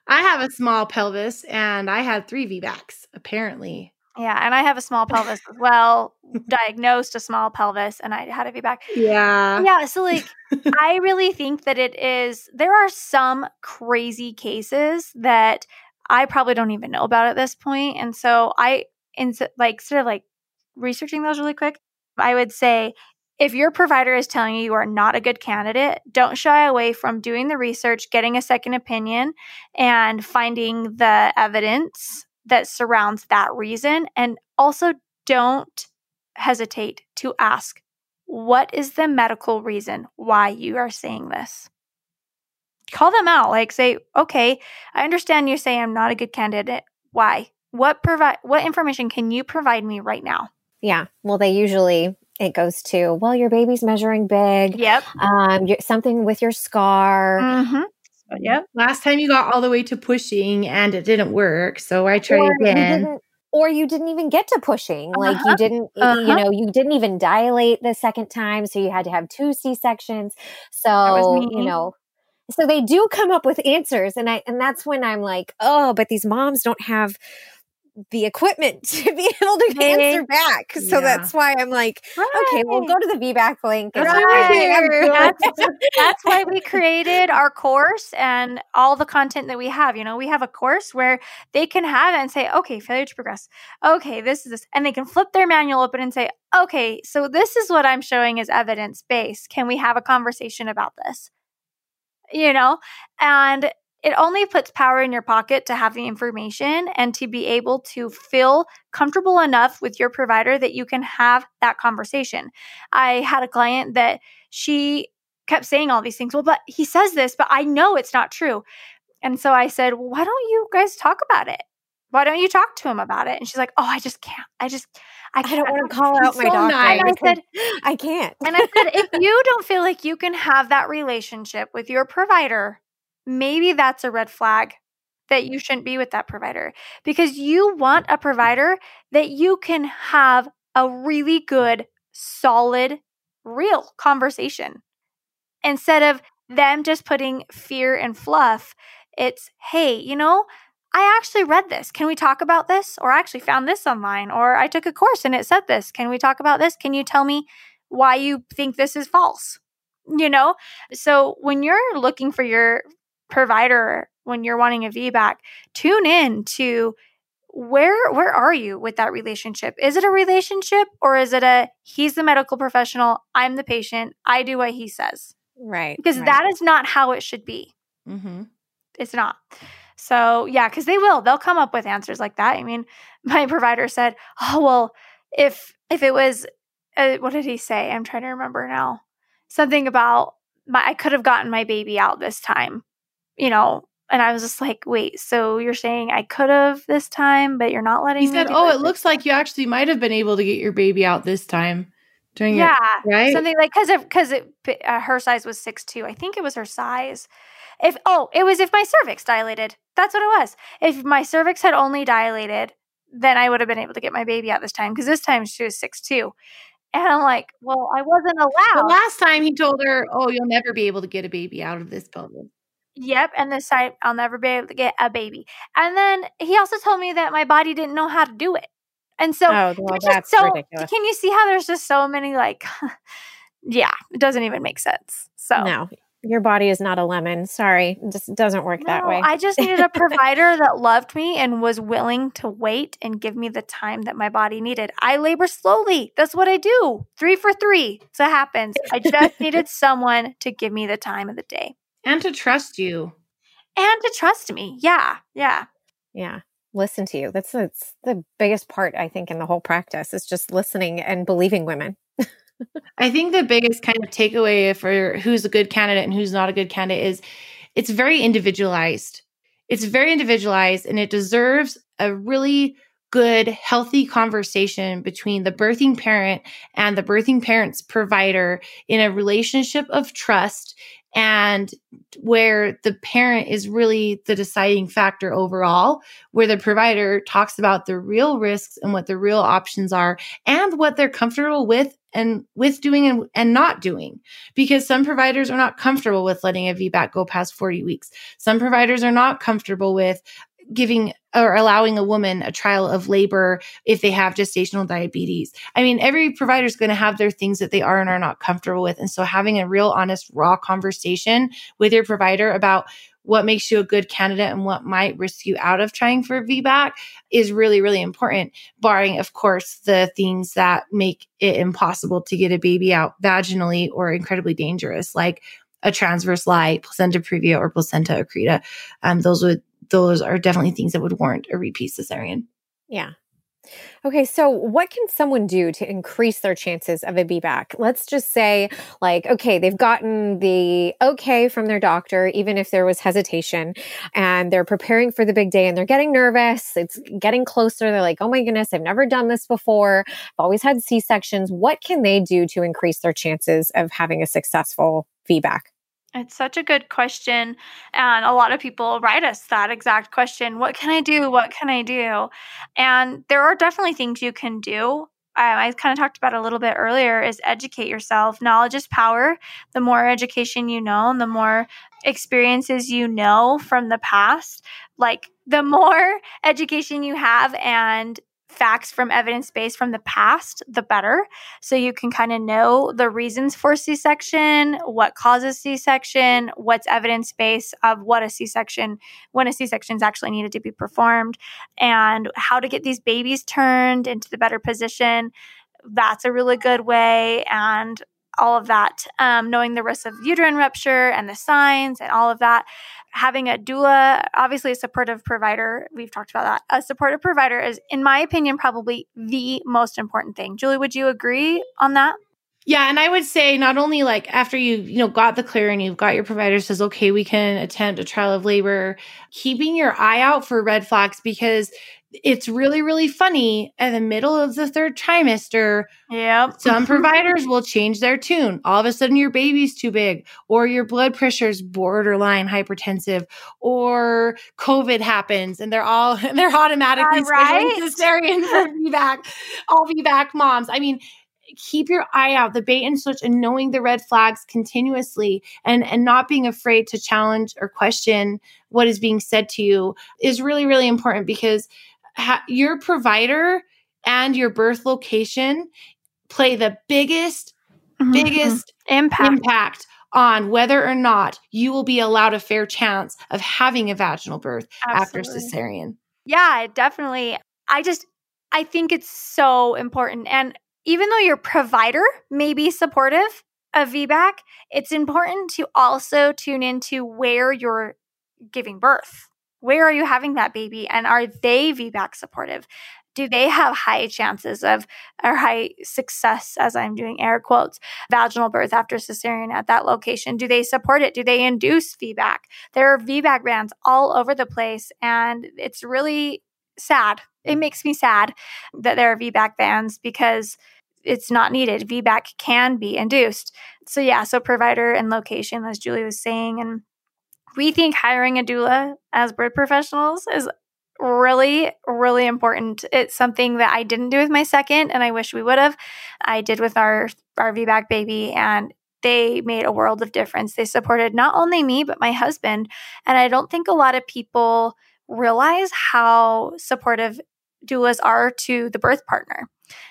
I have a small pelvis and I had three V BACs, apparently. Yeah. And I have a small pelvis as well, diagnosed a small pelvis, and I had a V BAC. Yeah. Yeah. So like, I really think that it is, there are some crazy cases that I probably don't even know about at this point. And so I, in, like, sort of like researching those really quick, I would say, if your provider is telling you you are not a good candidate, don't shy away from doing the research, getting a second opinion, and finding the evidence that surrounds that reason. And also don't hesitate to ask, what is the medical reason why you are saying this? Call them out. Like say, okay, I understand you say I'm not a good candidate. Why? What provide? What information can you provide me right now? Yeah. Well, they usually... It goes to, well, your baby's measuring big. Yep. Um, something with your scar. Mm-hmm. So, yep. Last time you got all the way to pushing and it didn't work, so I tried or again. You or you didn't even get to pushing. Uh-huh. Like you didn't, uh-huh. you know, you didn't even dilate the second time, so you had to have two C-sections. So, you know. So they do come up with answers, and I and that's when I'm like, oh, but these moms don't have the equipment to be able to answer back. So yeah. That's why I'm like, right. Okay, we'll go to the V BAC link. Right. Right. That's, that's why we created our course and all the content that we have. You know, we have a course where they can have it and say, okay, failure to progress. Okay, this is this. And they can flip their manual open and say, okay, so this is what I'm showing is evidence-based. Can we have a conversation about this? You know, and it only puts power in your pocket to have the information and to be able to feel comfortable enough with your provider that you can have that conversation. I had a client that she kept saying all these things. Well, but he says this, but I know it's not true. And so I said, well, why don't you guys talk about it? Why don't you talk to him about it? And she's like, oh, I just can't. I just, I, can't. I don't want to call out my doctor. And I said, I can't. And I said, if you don't feel like you can have that relationship with your provider, maybe that's a red flag that you shouldn't be with that provider, because you want a provider that you can have a really good, solid, real conversation. Instead of them just putting fear and fluff, it's, hey, you know, I actually read this. Can we talk about this? Or I actually found this online, or I took a course and it said this. Can we talk about this? Can you tell me why you think this is false? You know? So when you're looking for your provider, when you're wanting a V BAC, tune in to where, where are you with that relationship? Is it a relationship, or is it a, he's the medical professional, I'm the patient, I do what he says? Right. Because right. that is not how it should be. Mm-hmm. It's not. So yeah, because they will. They'll come up with answers like that. I mean, my provider said, oh, well, if if it was, uh, what did he say? I'm trying to remember now. Something about, my, I could have gotten my baby out this time, you know? And I was just like, wait, so you're saying I could have this time, but you're not letting he me? He said, oh, it looks time. Like you actually might have been able to get your baby out this time. During yeah, it, right? Something like, because of because it uh, her size was six two. I think it was her size. If oh, it was if my cervix dilated. That's what it was. If my cervix had only dilated, then I would have been able to get my baby out this time, because this time she was six two. And I'm like, well, I wasn't allowed. The last time he told her, oh, you'll never be able to get a baby out of this building. Yep, and this time I'll never be able to get a baby. And then he also told me that my body didn't know how to do it. And so, oh, well, that's so ridiculous. Can you see how there's just so many, like, yeah, it doesn't even make sense. So no, your body is not a lemon. Sorry. It just doesn't work no, that way. I just needed a provider that loved me and was willing to wait and give me the time that my body needed. I labor slowly. That's what I do. Three for three. So it happens. I just needed someone to give me the time of the day. And to trust you. And to trust me. Yeah. Yeah. Yeah. Listen to you. That's, that's the biggest part, I think, in the whole practice, is just listening and believing women. I think the biggest kind of takeaway for who's a good candidate and who's not a good candidate is it's very individualized. It's very individualized, and it deserves a really good, healthy conversation between the birthing parent and the birthing parent's provider in a relationship of trust, and where the parent is really the deciding factor overall, where the provider talks about the real risks and what the real options are and what they're comfortable with and with doing and, and not doing. Because some providers are not comfortable with letting a V BAC go past forty weeks. Some providers are not comfortable with giving or allowing a woman a trial of labor if they have gestational diabetes. I mean, every provider is going to have their things that they are and are not comfortable with. And so having a real, honest, raw conversation with your provider about what makes you a good candidate and what might risk you out of trying for V BAC is really, really important, barring, of course, the things that make it impossible to get a baby out vaginally or incredibly dangerous, like a transverse lie, placenta previa, or placenta accreta. Um, those would Those are definitely things that would warrant a repeat cesarean. Yeah. Okay. So what can someone do to increase their chances of a V BAC? Let's just say, like, okay, they've gotten the okay from their doctor, even if there was hesitation, and they're preparing for the big day and they're getting nervous. It's getting closer. They're like, oh my goodness, I've never done this before. I've always had C-sections. What can they do to increase their chances of having a successful V BAC? It's such a good question, and a lot of people write us that exact question. What can I do? What can I do? And there are definitely things you can do. I, I kind of talked about a little bit earlier, is educate yourself. Knowledge is power. The more education you know, and the more experiences you know from the past, like the more education you have and facts from evidence-based from the past, the better. So you can kind of know the reasons for C-section, what causes C-section, what's evidence-based of what a C-section, when a C-section is actually needed to be performed, and how to get these babies turned into the better position. That's a really good way. And all of that, um, knowing the risks of uterine rupture and the signs and all of that. Having a doula, obviously a supportive provider, we've talked about that. A supportive provider is, in my opinion, probably the most important thing. Julie, would you agree on that? Yeah. And I would say not only like after you, you know, got the clear and you've got your provider says, okay, we can attempt a trial of labor, keeping your eye out for red flags, because it's really, really funny. In the middle of the third trimester, yep. some providers will change their tune. All of a sudden, your baby's too big, or your blood pressure's borderline hypertensive, or COVID happens, and they're all they're automatically right? cesarean for V BAC, all V BAC moms. I mean, keep your eye out, the bait and switch, and knowing the red flags continuously, and, and not being afraid to challenge or question what is being said to you is really, really important, because ha- your provider and your birth location play the biggest, mm-hmm. biggest impact. impact on whether or not you will be allowed a fair chance of having a vaginal birth Absolutely. After cesarean. Yeah, definitely. I just, I think it's so important. And even though your provider may be supportive of V BAC, it's important to also tune into where you're giving birth. Where are you having that baby? And are they V BAC supportive? Do they have high chances of, or high success, as I'm doing air quotes, vaginal birth after cesarean at that location? Do they support it? Do they induce V BAC? There are V BAC bans all over the place, and it's really sad. It makes me sad that there are V BAC bans because it's not needed. V BAC can be induced. So yeah, so provider and location, as Julie was saying. And we think hiring a doula as birth professionals is really, really important. It's something that I didn't do with my second, and I wish we would have. I did with our, our V BAC baby, and they made a world of difference. They supported not only me, but my husband. And I don't think a lot of people realize how supportive doulas are to the birth partner,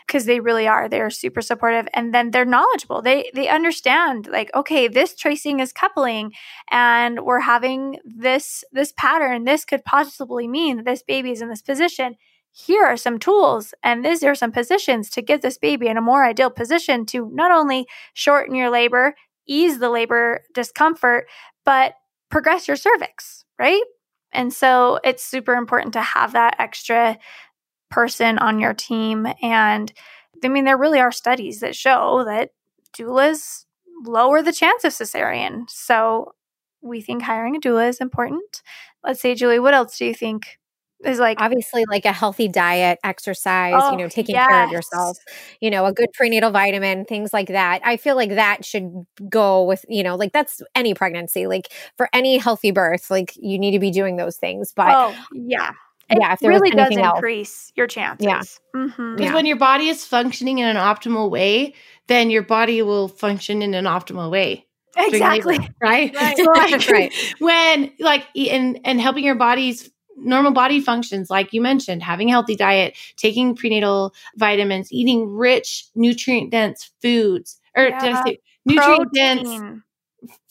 because they really are. They're super supportive, and then they're knowledgeable. They they understand, like, okay, this tracing is coupling, and we're having this this pattern. This could possibly mean that this baby is in this position. Here are some tools, and these are some positions to get this baby in a more ideal position to not only shorten your labor, ease the labor discomfort, but progress your cervix, right? And so it's super important to have that extra person on your team. And I mean, there really are studies that show that doulas lower the chance of cesarean. So we think hiring a doula is important. Let's say, Julie, what else do you think is like? Obviously, like a healthy diet, exercise, oh, you know, taking yes. care of yourself, you know, a good prenatal vitamin, things like that. I feel like that should go with, you know, like that's any pregnancy, like for any healthy birth, like you need to be doing those things. But oh, yeah. It yeah, if really does increase else. Your chances. Yeah. Mm-hmm. Because yeah. when your body is functioning in an optimal way, then your body will function in an optimal way. Exactly. Labor, right? Right. So like, right. When like and and helping your body's normal body functions, like you mentioned, having a healthy diet, taking prenatal vitamins, eating rich, nutrient dense foods, or yeah. nutrient dense.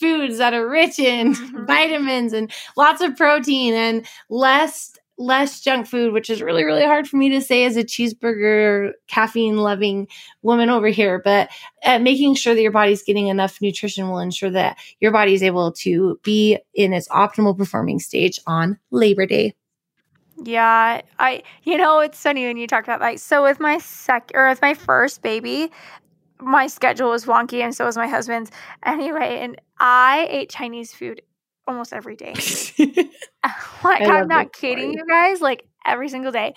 foods that are rich in mm-hmm. vitamins and lots of protein and less. less junk food, which is really, really hard for me to say as a cheeseburger, caffeine-loving woman over here. But uh, making sure that your body's getting enough nutrition will ensure that your body is able to be in its optimal performing stage on Labor Day. Yeah, I. You know, it's funny when you talk about like. So with my sec or with my first baby, my schedule was wonky, and so was my husband's. Anyway, and I ate Chinese food almost every day. Like, I'm not kidding you guys, like every single day.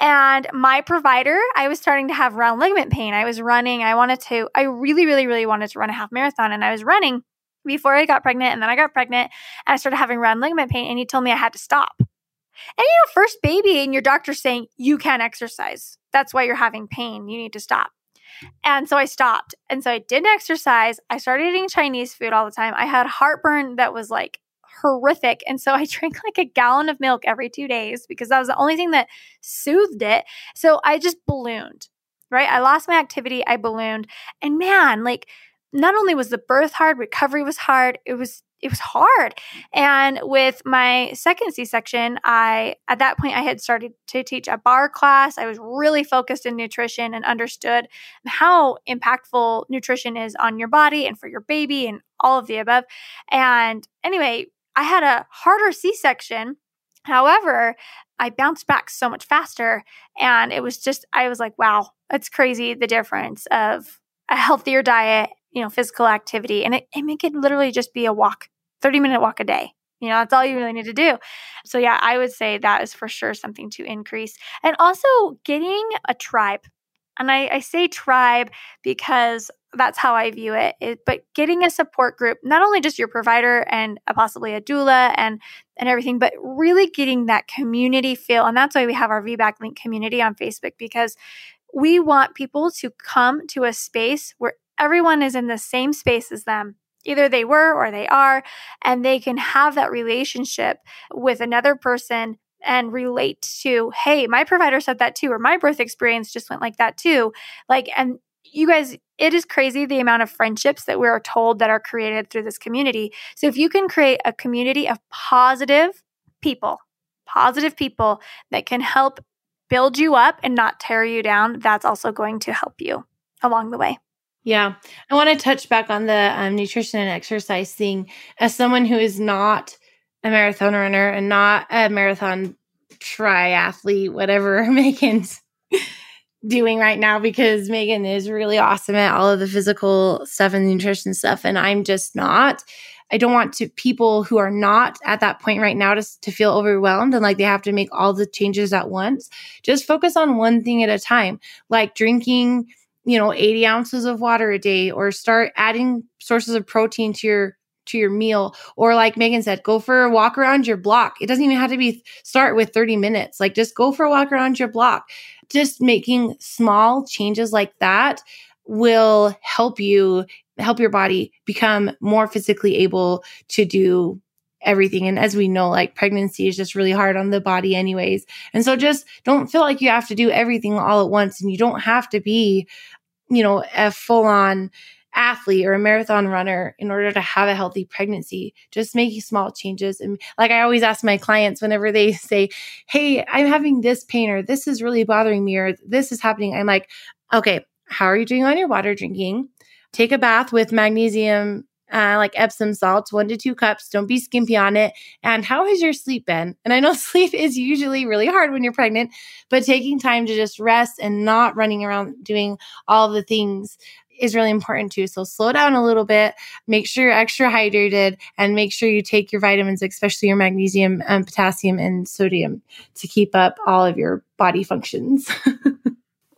And my provider, I was starting to have round ligament pain. I was running. I wanted to, I really, really, really wanted to run a half marathon. And I was running before I got pregnant. And then I got pregnant and I started having round ligament pain. And he told me I had to stop. And you know, first baby and your doctor's saying, you can't exercise. That's why you're having pain. You need to stop. And so I stopped. And so I didn't exercise. I started eating Chinese food all the time. I had heartburn that was like horrific. And so I drank like a gallon of milk every two days because that was the only thing that soothed it. So I just ballooned, right? I lost my activity. I ballooned. And man, like not only was the birth hard, recovery was hard. It was, it was hard. And with my second C-section, I, at that point I had started to teach a bar class. I was really focused in nutrition and understood how impactful nutrition is on your body and for your baby and all of the above. And anyway, I had a harder C-section. However, I bounced back so much faster, and it was just, I was like, wow, that's crazy. The difference of a healthier diet, you know, physical activity, and it, it could literally just be a walk, thirty minute walk a day. You know, that's all you really need to do. So yeah, I would say that is for sure something to increase. And also getting a tribe. And I, I say tribe because that's how I view it, it, but getting a support group, not only just your provider and a, possibly a doula and and everything, but really getting that community feel. And that's why we have our V BAC Link community on Facebook, because we want people to come to a space where everyone is in the same space as them. Either they were or they are, and they can have that relationship with another person and relate to, hey, my provider said that too, or my birth experience just went like that too. Like, and you guys, it is crazy the amount of friendships that we're told that are created through this community. So if you can create a community of positive people, positive people that can help build you up and not tear you down, that's also going to help you along the way. Yeah. I want to touch back on the um, nutrition and exercise thing. As someone who is not a marathon runner and not a marathon triathlete, whatever Meagan's doing right now, because Meagan is really awesome at all of the physical stuff and the nutrition stuff, and I'm just not. I don't want to people who are not at that point right now to, to feel overwhelmed and like they have to make all the changes at once. Just focus on one thing at a time, like drinking you know, eighty ounces of water a day, or start adding sources of protein to your, to your meal. Or like Meagan said, go for a walk around your block. It doesn't even have to be start with thirty minutes. Like just go for a walk around your block. Just making small changes like that will help you help your body become more physically able to do everything. And as we know, like pregnancy is just really hard on the body anyways. And so just don't feel like you have to do everything all at once, and you don't have to be, you know, a full-on athlete or a marathon runner in order to have a healthy pregnancy. Just making small changes. And like I always ask my clients whenever they say, hey, I'm having this pain, or this is really bothering me, or this is happening. I'm like, okay, how are you doing on your water drinking? Take a bath with magnesium, Uh, like Epsom salts, one to two cups. Don't be skimpy on it. And how has your sleep been? And I know sleep is usually really hard when you're pregnant, but taking time to just rest and not running around doing all the things is really important too. So slow down a little bit, make sure you're extra hydrated, and make sure you take your vitamins, especially your magnesium and potassium and sodium, to keep up all of your body functions.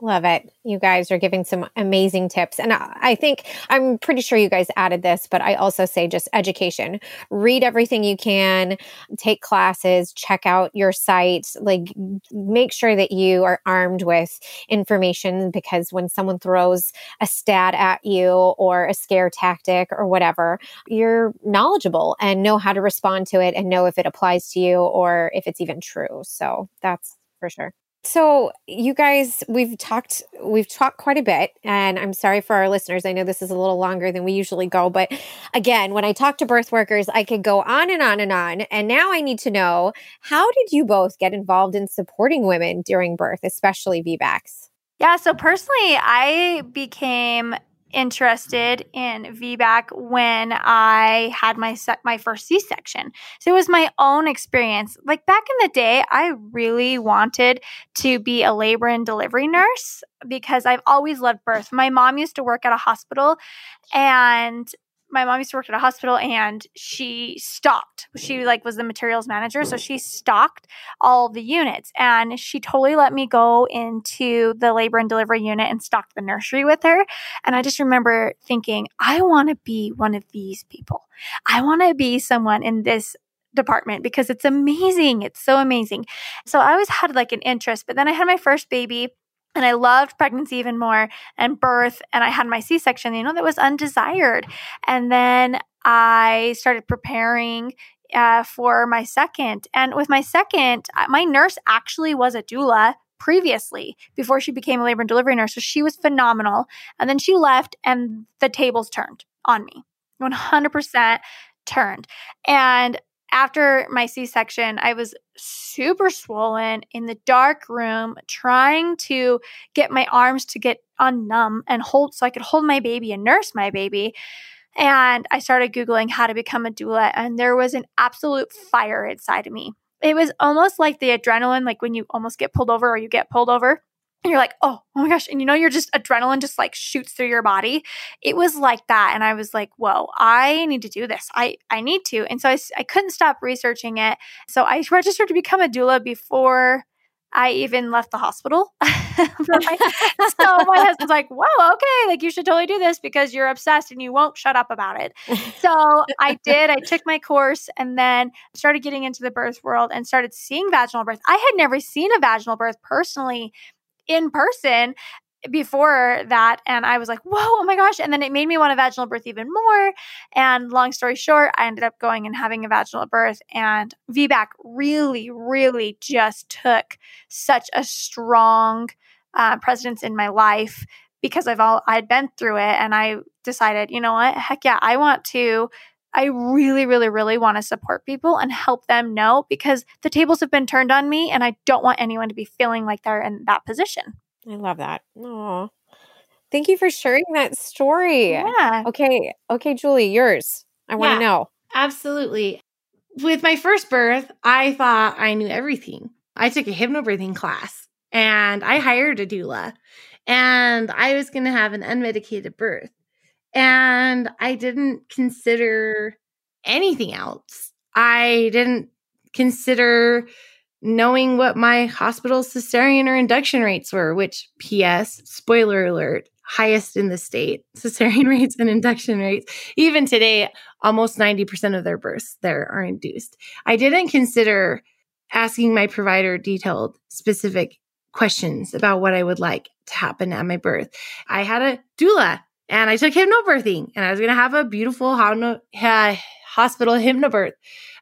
Love it. You guys are giving some amazing tips. And I think, I'm pretty sure you guys added this, but I also say just education. Read everything you can, take classes, check out your site, like make sure that you are armed with information, because when someone throws a stat at you or a scare tactic or whatever, you're knowledgeable and know how to respond to it and know if it applies to you or if it's even true. So that's for sure. So you guys, we've talked, we've talked quite a bit, and I'm sorry for our listeners. I know this is a little longer than we usually go, but again, when I talk to birth workers, I could go on and on and on. And now I need to know, how did you both get involved in supporting women during birth, especially V BACs? Yeah. So personally, I became interested in V BAC when I had my se- my first C-section. So it was my own experience. Like back in the day, I really wanted to be a labor and delivery nurse because I've always loved birth. My mom used to work at a hospital and my mom used to work at a hospital and she stocked. She like was the materials manager. So she stocked all the units, and she totally let me go into the labor and delivery unit and stocked the nursery with her. And I just remember thinking, I want to be one of these people. I want to be someone in this department because it's amazing. It's so amazing. So I always had like an interest, but then I had my first baby. And I loved pregnancy even more and birth. And I had my C-section, you know, that was undesired. And then I started preparing uh, for my second. And with my second, my nurse actually was a doula previously before she became a labor and delivery nurse. So she was phenomenal. And then she left and the tables turned on me, one hundred percent turned. And after my C-section, I was super swollen in the dark room trying to get my arms to get unnumb and hold so I could hold my baby and nurse my baby. And I started Googling how to become a doula, and there was an absolute fire inside of me. It was almost like the adrenaline, like when you almost get pulled over or you get pulled over. And you're like, oh, oh my gosh. And you know, you're just adrenaline just like shoots through your body. It was like that. And I was like, whoa, I need to do this. I, I need to. And so I, I couldn't stop researching it. So I registered to become a doula before I even left the hospital. So my husband's like, whoa, okay, like you should totally do this because you're obsessed and you won't shut up about it. So I did. I took my course and then started getting into the birth world and started seeing vaginal birth. I had never seen a vaginal birth personally in person before that. And I was like, whoa, oh my gosh. And then it made me want a vaginal birth even more. And long story short, I ended up going and having a vaginal birth. And V BAC really, really just took such a strong uh, presence in my life because I've all, I'd been through it. And I decided, you know what, heck yeah, I want to I really, really, really want to support people and help them know because the tables have been turned on me and I don't want anyone to be feeling like they're in that position. I love that. Aw. Thank you for sharing that story. Yeah. Okay. Okay, Julie, yours. I want to yeah, know. Absolutely. With my first birth, I thought I knew everything. I took a hypnobirthing class and I hired a doula and I was going to have an unmedicated birth. And I didn't consider anything else. I didn't consider knowing what my hospital cesarean or induction rates were, which, P S, spoiler alert, highest in the state, cesarean rates and induction rates. Even today, almost ninety percent of their births there are induced. I didn't consider asking my provider detailed, specific questions about what I would like to happen at my birth. I had a doula. And I took hypnobirthing, and I was going to have a beautiful hospital hypnobirth.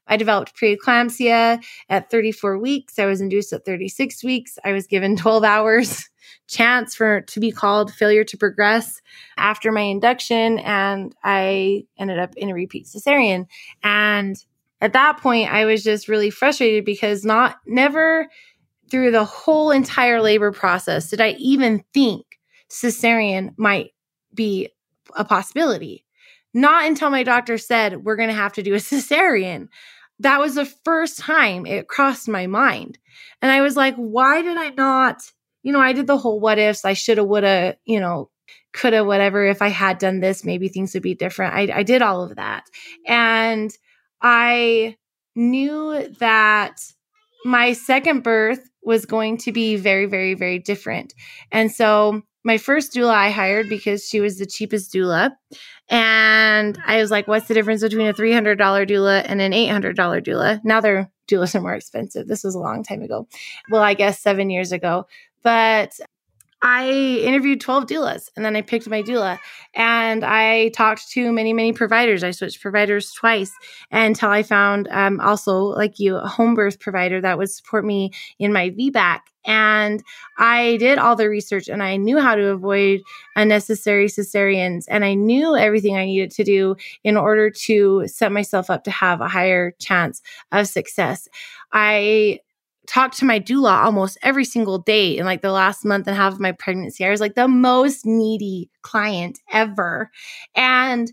I developed preeclampsia at thirty-four weeks. I was induced at thirty-six weeks. I was given twelve hours chance for to be called failure to progress after my induction, and I ended up in a repeat cesarean. And at that point, I was just really frustrated because not never through the whole entire labor process did I even think cesarean might be a possibility. Not until my doctor said, we're going to have to do a cesarean. That was the first time it crossed my mind. And I was like, why did I not, you know, I did the whole what ifs, I should have, would have, you know, could have, whatever. If I had done this, maybe things would be different. I, I did all of that. And I knew that my second birth was going to be very, very, very different. And so my first doula I hired because she was the cheapest doula. And I was like, what's the difference between a three hundred dollars doula and an eight hundred dollars doula? Now their doulas are more expensive. This was a long time ago. Well, I guess seven years ago. But I interviewed twelve doulas and then I picked my doula. And I talked to many, many providers. I switched providers twice until I found um, also, like you, a home birth provider that would support me in my V BAC. And I did all the research and I knew how to avoid unnecessary cesareans. And I knew everything I needed to do in order to set myself up to have a higher chance of success. I talked to my doula almost every single day in like the last month and a half of my pregnancy. I was like the most needy client ever. And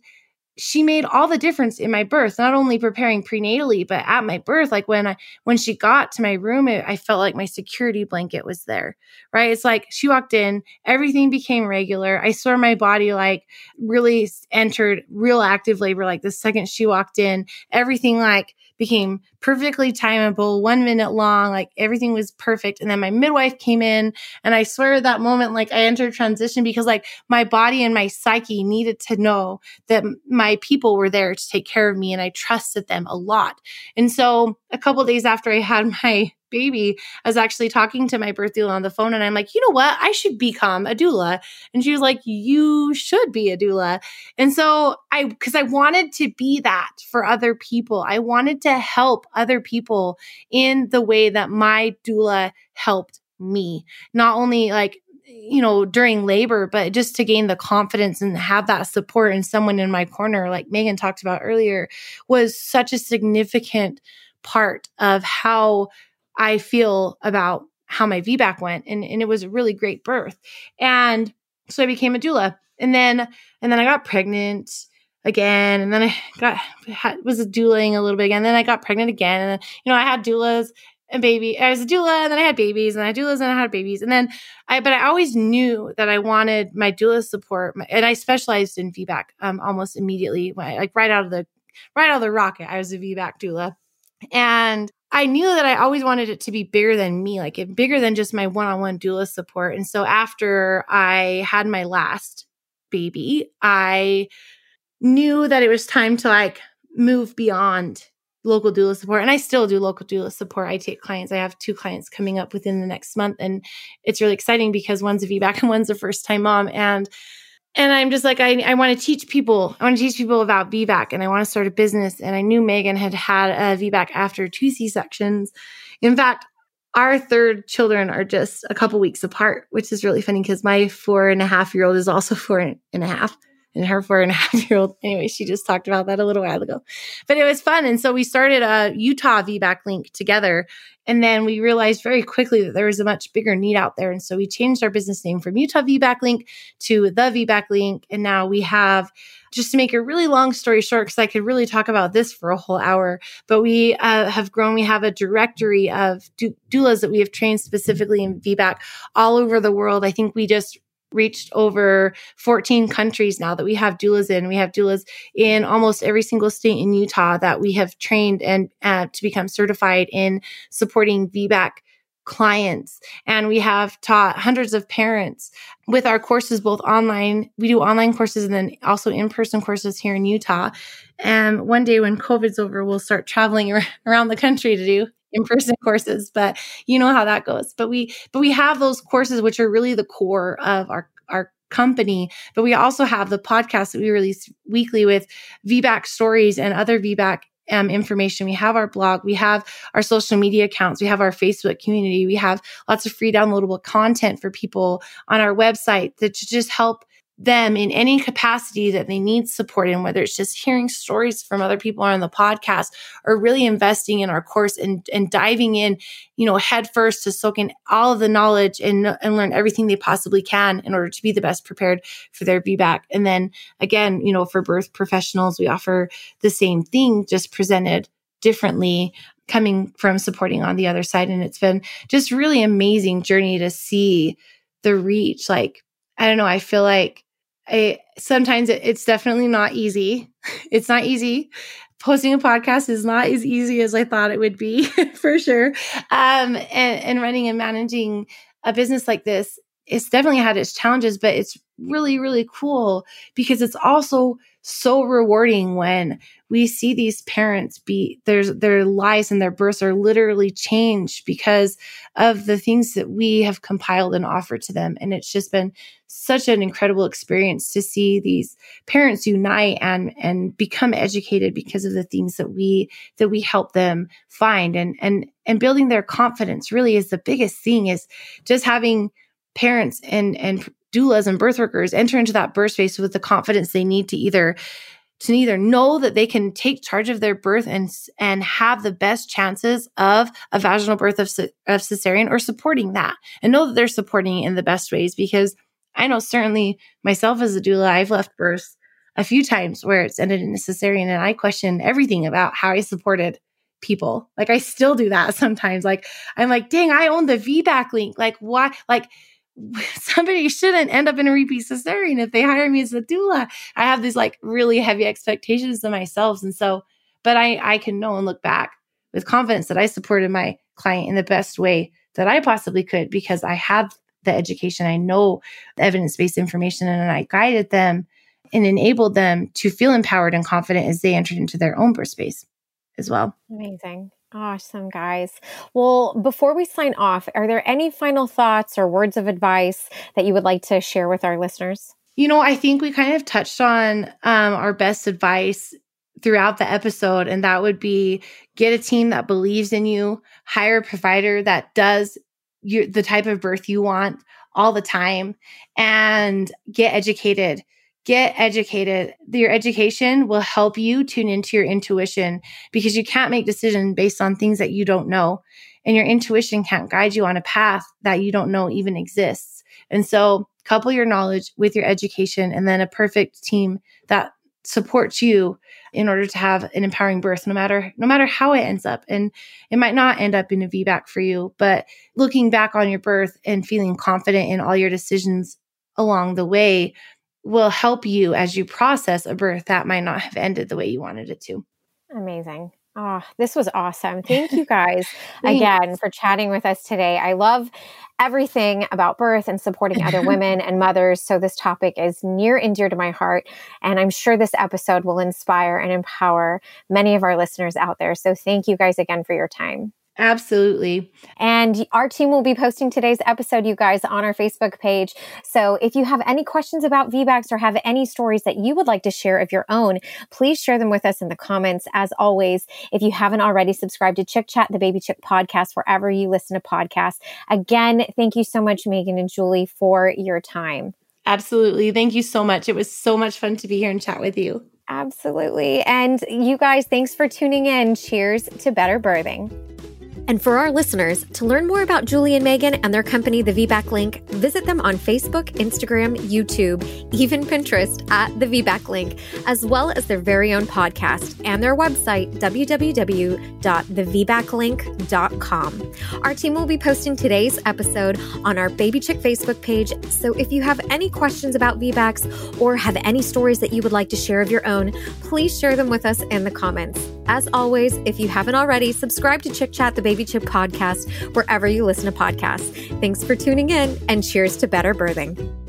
she made all the difference in my birth, not only preparing prenatally, but at my birth. Like when I, when she got to my room, it, I felt like my security blanket was there, right? It's like she walked in, everything became regular. I saw my body like really entered real active labor. Like the second she walked in, everything like became perfectly timeable, one minute long, like everything was perfect. And then my midwife came in and I swear at that moment, like I entered transition because like my body and my psyche needed to know that my people were there to take care of me and I trusted them a lot. And so a couple of days after I had my baby, I was actually talking to my birth doula on the phone and I'm like, you know what? I should become a doula. And she was like, you should be a doula. And so I, because I wanted to be that for other people. I wanted to help other people in the way that my doula helped me. Not only like you know, during labor, but just to gain the confidence and have that support and someone in my corner, like Meagan talked about earlier, was such a significant part of how I feel about how my V BAC went. And, and it was a really great birth. And so I became a doula. And then, and then I got pregnant again. And then I got, was doulaing a little bit again. And then I got pregnant again. And, you know, I had doulas and baby. I was a doula, and then I had babies, and I had doulas, and I had babies. And then I, but I always knew that I wanted my doula support. And I specialized in V BAC um, almost immediately, when I, like right out of the, right out of the rocket, I was a V BAC doula. And I knew that I always wanted it to be bigger than me, like it, bigger than just my one-on-one doula support. And so after I had my last baby, I knew that it was time to like move beyond local doula support. And I still do local doula support. I take clients. I have two clients coming up within the next month. And it's really exciting because one's a V BAC and one's a first-time mom. And And I'm just like, I, I want to teach people, I want to teach people about V BAC, and I want to start a business. And I knew Meagan had had a V BAC after two C-sections. In fact, our third children are just a couple weeks apart, which is really funny because my four and a half year old is also four and a half, and her four and a half year old. Anyway, she just talked about that a little while ago, but it was fun. And so we started a Utah V BAC Link together. And then we realized very quickly that there was a much bigger need out there. And so we changed our business name from Utah V BAC Link to the V BAC Link. And now we have, just to make a really long story short, because I could really talk about this for a whole hour, but we uh, have grown. We have a directory of dou- doulas that we have trained specifically in V BAC all over the world. I think we just reached over fourteen countries now that we have doulas in. We have doulas in almost every single state in Utah that we have trained and uh, to become certified in supporting V BAC clients. And we have taught hundreds of parents with our courses, both online. We do online courses and then also in-person courses here in Utah. And one day when COVID's over, we'll start traveling around the country to do in-person courses, but you know how that goes. But we, but we have those courses, which are really the core of our, our company. But we also have the podcast that we release weekly with V BAC stories and other V BAC um, information. We have our blog, we have our social media accounts, we have our Facebook community, we have lots of free downloadable content for people on our website that to just help them in any capacity that they need support in, whether it's just hearing stories from other people on the podcast or really investing in our course and, and diving in, you know, head first to soak in all of the knowledge and, and learn everything they possibly can in order to be the best prepared for their V BAC. And then again, you know, for birth professionals, we offer the same thing, just presented differently, coming from supporting on the other side. And it's been just really amazing journey to see the reach. Like, I don't know, I feel like I sometimes it, it's definitely not easy. It's not easy. Posting a podcast is not as easy as I thought it would be, for sure. Um, and, and running and managing a business like this, it's definitely had its challenges, but it's really, really cool because it's also so rewarding when we see these parents be there's their lives and their births are literally changed because of the things that we have compiled and offered to them. And it's just been such an incredible experience to see these parents unite and and become educated because of the things that we that we help them find, and and and building their confidence really is the biggest thing, is just having parents and and doulas and birth workers enter into that birth space with the confidence they need to either to either know that they can take charge of their birth and and have the best chances of a vaginal birth of, of cesarean, or supporting that and know that they're supporting it in the best ways. Because I know certainly myself as a doula, I've left births a few times where it's ended in a cesarean, and I question everything about how I supported people. Like I still do that sometimes. Like I'm like, dang, I own the V BAC Link. Like why? Like somebody shouldn't end up in a repeat cesarean if they hire me as a doula. I have these like really heavy expectations of myself. And so, but I, I can know and look back with confidence that I supported my client in the best way that I possibly could, because I have the education. I know the evidence-based information, and I guided them and enabled them to feel empowered and confident as they entered into their own birth space as well. Amazing. Awesome, guys. Well, before we sign off, are there any final thoughts or words of advice that you would like to share with our listeners? You know, I think we kind of touched on um, our best advice throughout the episode, and that would be get a team that believes in you, hire a provider that does your, the type of birth you want all the time, and get educated. Get educated. Your education will help you tune into your intuition, because you can't make decisions based on things that you don't know. And your intuition can't guide you on a path that you don't know even exists. And so couple your knowledge with your education, and then a perfect team that supports you in order to have an empowering birth, no matter, no matter how it ends up. And it might not end up in a V BAC for you, but looking back on your birth and feeling confident in all your decisions along the way will help you as you process a birth that might not have ended the way you wanted it to. Amazing. Oh, this was awesome. Thank you guys again for chatting with us today. I love everything about birth and supporting other women and mothers. So this topic is near and dear to my heart. And I'm sure this episode will inspire and empower many of our listeners out there. So thank you guys again for your time. Absolutely. And our team will be posting today's episode, you guys, on our Facebook page. So if you have any questions about V BACs or have any stories that you would like to share of your own, please share them with us in the comments. As always, if you haven't already subscribed to Chick Chat, the Baby Chick podcast, wherever you listen to podcasts. Again, thank you so much, Meagan and Julie, for your time. Absolutely. Thank you so much. It was so much fun to be here and chat with you. Absolutely. And you guys, thanks for tuning in. Cheers to better birthing. And for our listeners, to learn more about Julie and Meagan and their company, The V BAC Link, visit them on Facebook, Instagram, YouTube, even Pinterest at The V BAC Link, as well as their very own podcast and their website, w w w dot the v bac link dot com. Our team will be posting today's episode on our Baby Chick Facebook page, so if you have any questions about V BACs or have any stories that you would like to share of your own, please share them with us in the comments. As always, if you haven't already, subscribe to Chick Chat, the Baby Chick podcast, wherever you listen to podcasts. Thanks for tuning in, and cheers to better birthing.